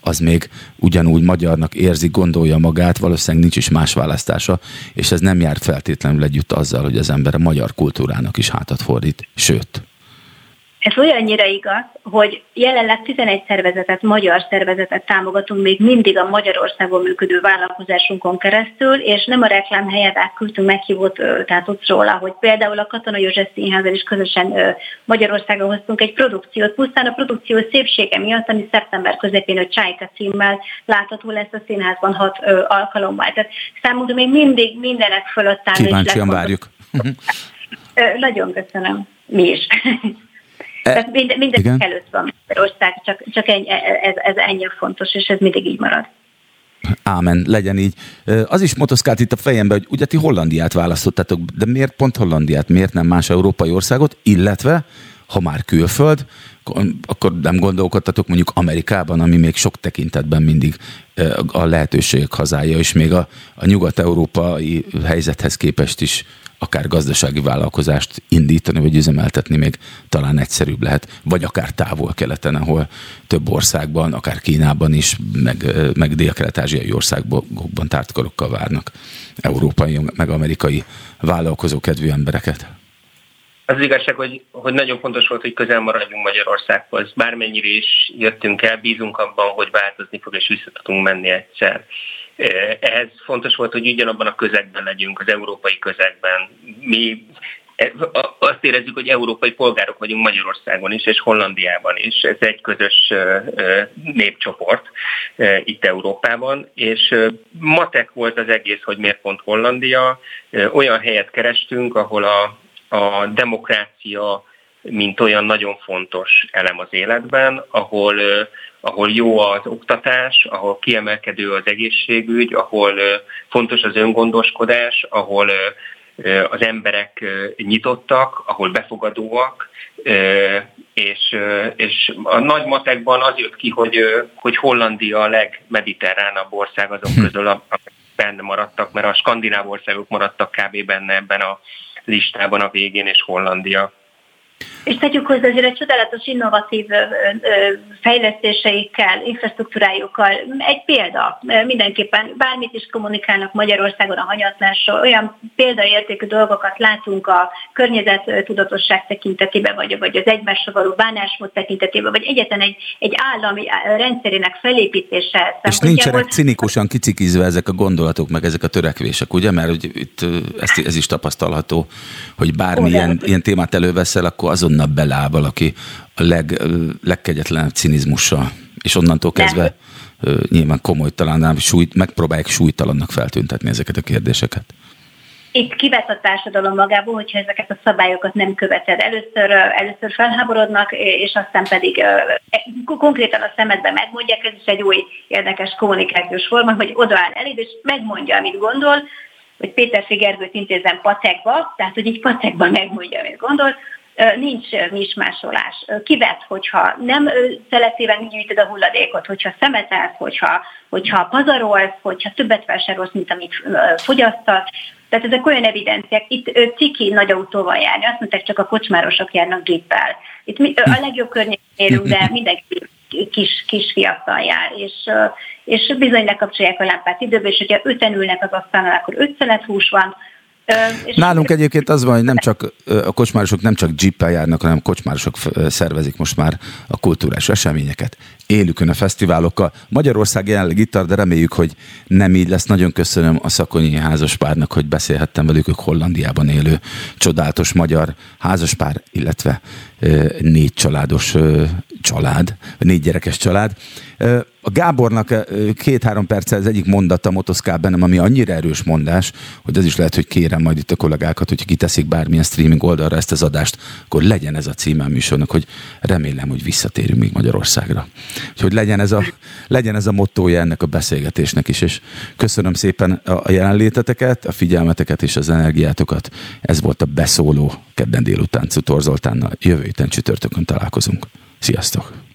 az még ugyanúgy magyarnak érzi, gondolja magát, valószínűleg nincs is más választása, és ez nem jár feltétlenül együtt azzal, hogy az ember a magyar kultúrának is hátat fordít, sőt. Ez olyannyira igaz, hogy jelenleg tizenegy szervezetet, magyar szervezetet támogatunk még mindig a Magyarországon működő vállalkozásunkon keresztül, és nem a reklám helyett átküldtünk meghívót, tehát ott róla, hogy például a Katona József Színházzal is közösen Magyarországon hoztunk egy produkciót, pusztán a produkció szépsége miatt, ami szeptember közepén a Csájka címmel látható lesz a színházban hat ö, alkalommal. Tehát számunkra még mindig mindenek fölött áll. Kíváncsian várjuk. Ö, nagyon köszönöm. Mi is. Tehát minden, mindenki előtt van ország, csak, csak ennyi, ez, ez ennyi fontos, és ez mindig így marad. Ámen, legyen így. Az is motoszkált itt a fejembe, hogy ugye ti Hollandiát választottátok, de miért pont Hollandiát, miért nem más európai országot, illetve, ha már külföld, akkor nem gondolkodtatok mondjuk Amerikában, ami még sok tekintetben mindig a lehetőségek hazája, és még a, a nyugat-európai helyzethez képest is akár gazdasági vállalkozást indítani, vagy üzemeltetni még talán egyszerűbb lehet, vagy akár távol-keleten, ahol több országban, akár Kínában is, meg, meg dél-kelet-ázsiai országokban tártkarokkal várnak európai, meg amerikai vállalkozókedvű embereket. Az igazság, hogy, hogy nagyon fontos volt, hogy közel maradjunk Magyarországhoz. Bármennyire is jöttünk el, bízunk abban, hogy változni fog, és vissza tudunk menni egyszer. Ehhez fontos volt, hogy ugyanabban a közegben legyünk, az európai közegben. Mi azt érezzük, hogy európai polgárok vagyunk Magyarországon is, és Hollandiában is. Ez egy közös népcsoport itt Európában, és matek volt az egész, hogy miért pont Hollandia. Olyan helyet kerestünk, ahol a a demokrácia, mint olyan nagyon fontos elem az életben, ahol, ahol jó az oktatás, ahol kiemelkedő az egészségügy, ahol fontos az öngondoskodás, ahol az emberek nyitottak, ahol befogadóak, és, és a nagy matekban az jött ki, hogy, hogy Hollandia a legmediterránabb ország azok közül, amelyek benne maradtak, mert a skandináv országok maradtak kb. Benne ebben a listában a végén, és Hollandia. És tegyük hozzá, azért egy csodálatos innovatív fejlesztéseikkel, infrastruktúrájukkal egy példa. Mindenképpen bármit is kommunikálnak Magyarországon a hanyatlásról, olyan példaértékű dolgokat látunk a környezettudatosság tekintetében, vagy, vagy az egymásra való bánásmód tekintetében, vagy egyetlen egy, egy állami rendszerének felépítése. És nincsenek volt... cinikusan kicikizve ezek a gondolatok, meg ezek a törekvések, ugye? Mert ugye, itt ez, ez is tapasztalható, hogy bármilyen oh, ilyen témát előveszel, akkor azonnal beláb valaki a leg, legkegyetlenebb cinizmussal, és onnantól kezdve uh, nyilván komoly talán súlyt, megpróbálják súlytalannak feltüntetni ezeket a kérdéseket. Itt kivesz a társadalom magából, hogyha ezeket a szabályokat nem követed. Először, először felháborodnak, és aztán pedig konkrétan a szemedben megmondják, ez is egy új érdekes kommunikációs forma, hogy odaáll eléd, és megmondja, amit gondol, hogy Péter Figergőt intézem patekba, tehát hogy így patekban megmondja, amit gondol, nincs mismásolás. Kivet, hogyha nem szelektíven gyűjtöd a hulladékot, hogyha szemetelsz, hogyha, hogyha pazarolsz, hogyha többet vásárolsz, mint amit fogyasztasz. Tehát ezek olyan evidenciák. Itt ciki nagy autóval járni, azt mondták, csak a kocsmárosok járnak géppel. Itt a legjobb környékérünk, de mindenki kis, kis fiatal jár, és, és bizony lekapcsolják a lámpát időben, és hogyha öten ülnek az asztalnál, akkor öt szelet hús van, Nálunk egyébként az van, hogy nem csak a kocsmárosok nem csak dzsippel járnak, hanem kocsmárosok szervezik most már a kulturális eseményeket. Élükön a fesztiválokkal. Magyarország jelenleg itt tart, de reméljük, hogy nem így lesz. Nagyon köszönöm a Szakonyi házaspárnak, hogy beszélhettem velük, ők Hollandiában élő csodálatos magyar házaspár, illetve négy családos család, négy gyerekes család. A Gábornak két-három perccel az egyik mondata motoszkál bennem, ami annyira erős mondás, hogy az is lehet, hogy kérem majd itt a kollégákat, hogyha kiteszik bármilyen streaming oldalra ezt az adást, akkor legyen ez a címe a műsornak, hogy remélem, hogy visszatérünk még Magyarországra. Úgyhogy legyen ez a, legyen ez a mottója ennek a beszélgetésnek is, és köszönöm szépen a jelenléteteket, a figyelmeteket és az energiátokat. Ez volt a Beszóló kedden délután Czutor Zoltánnal. Jövő héten csütörtökön találkozunk. Sziasztok!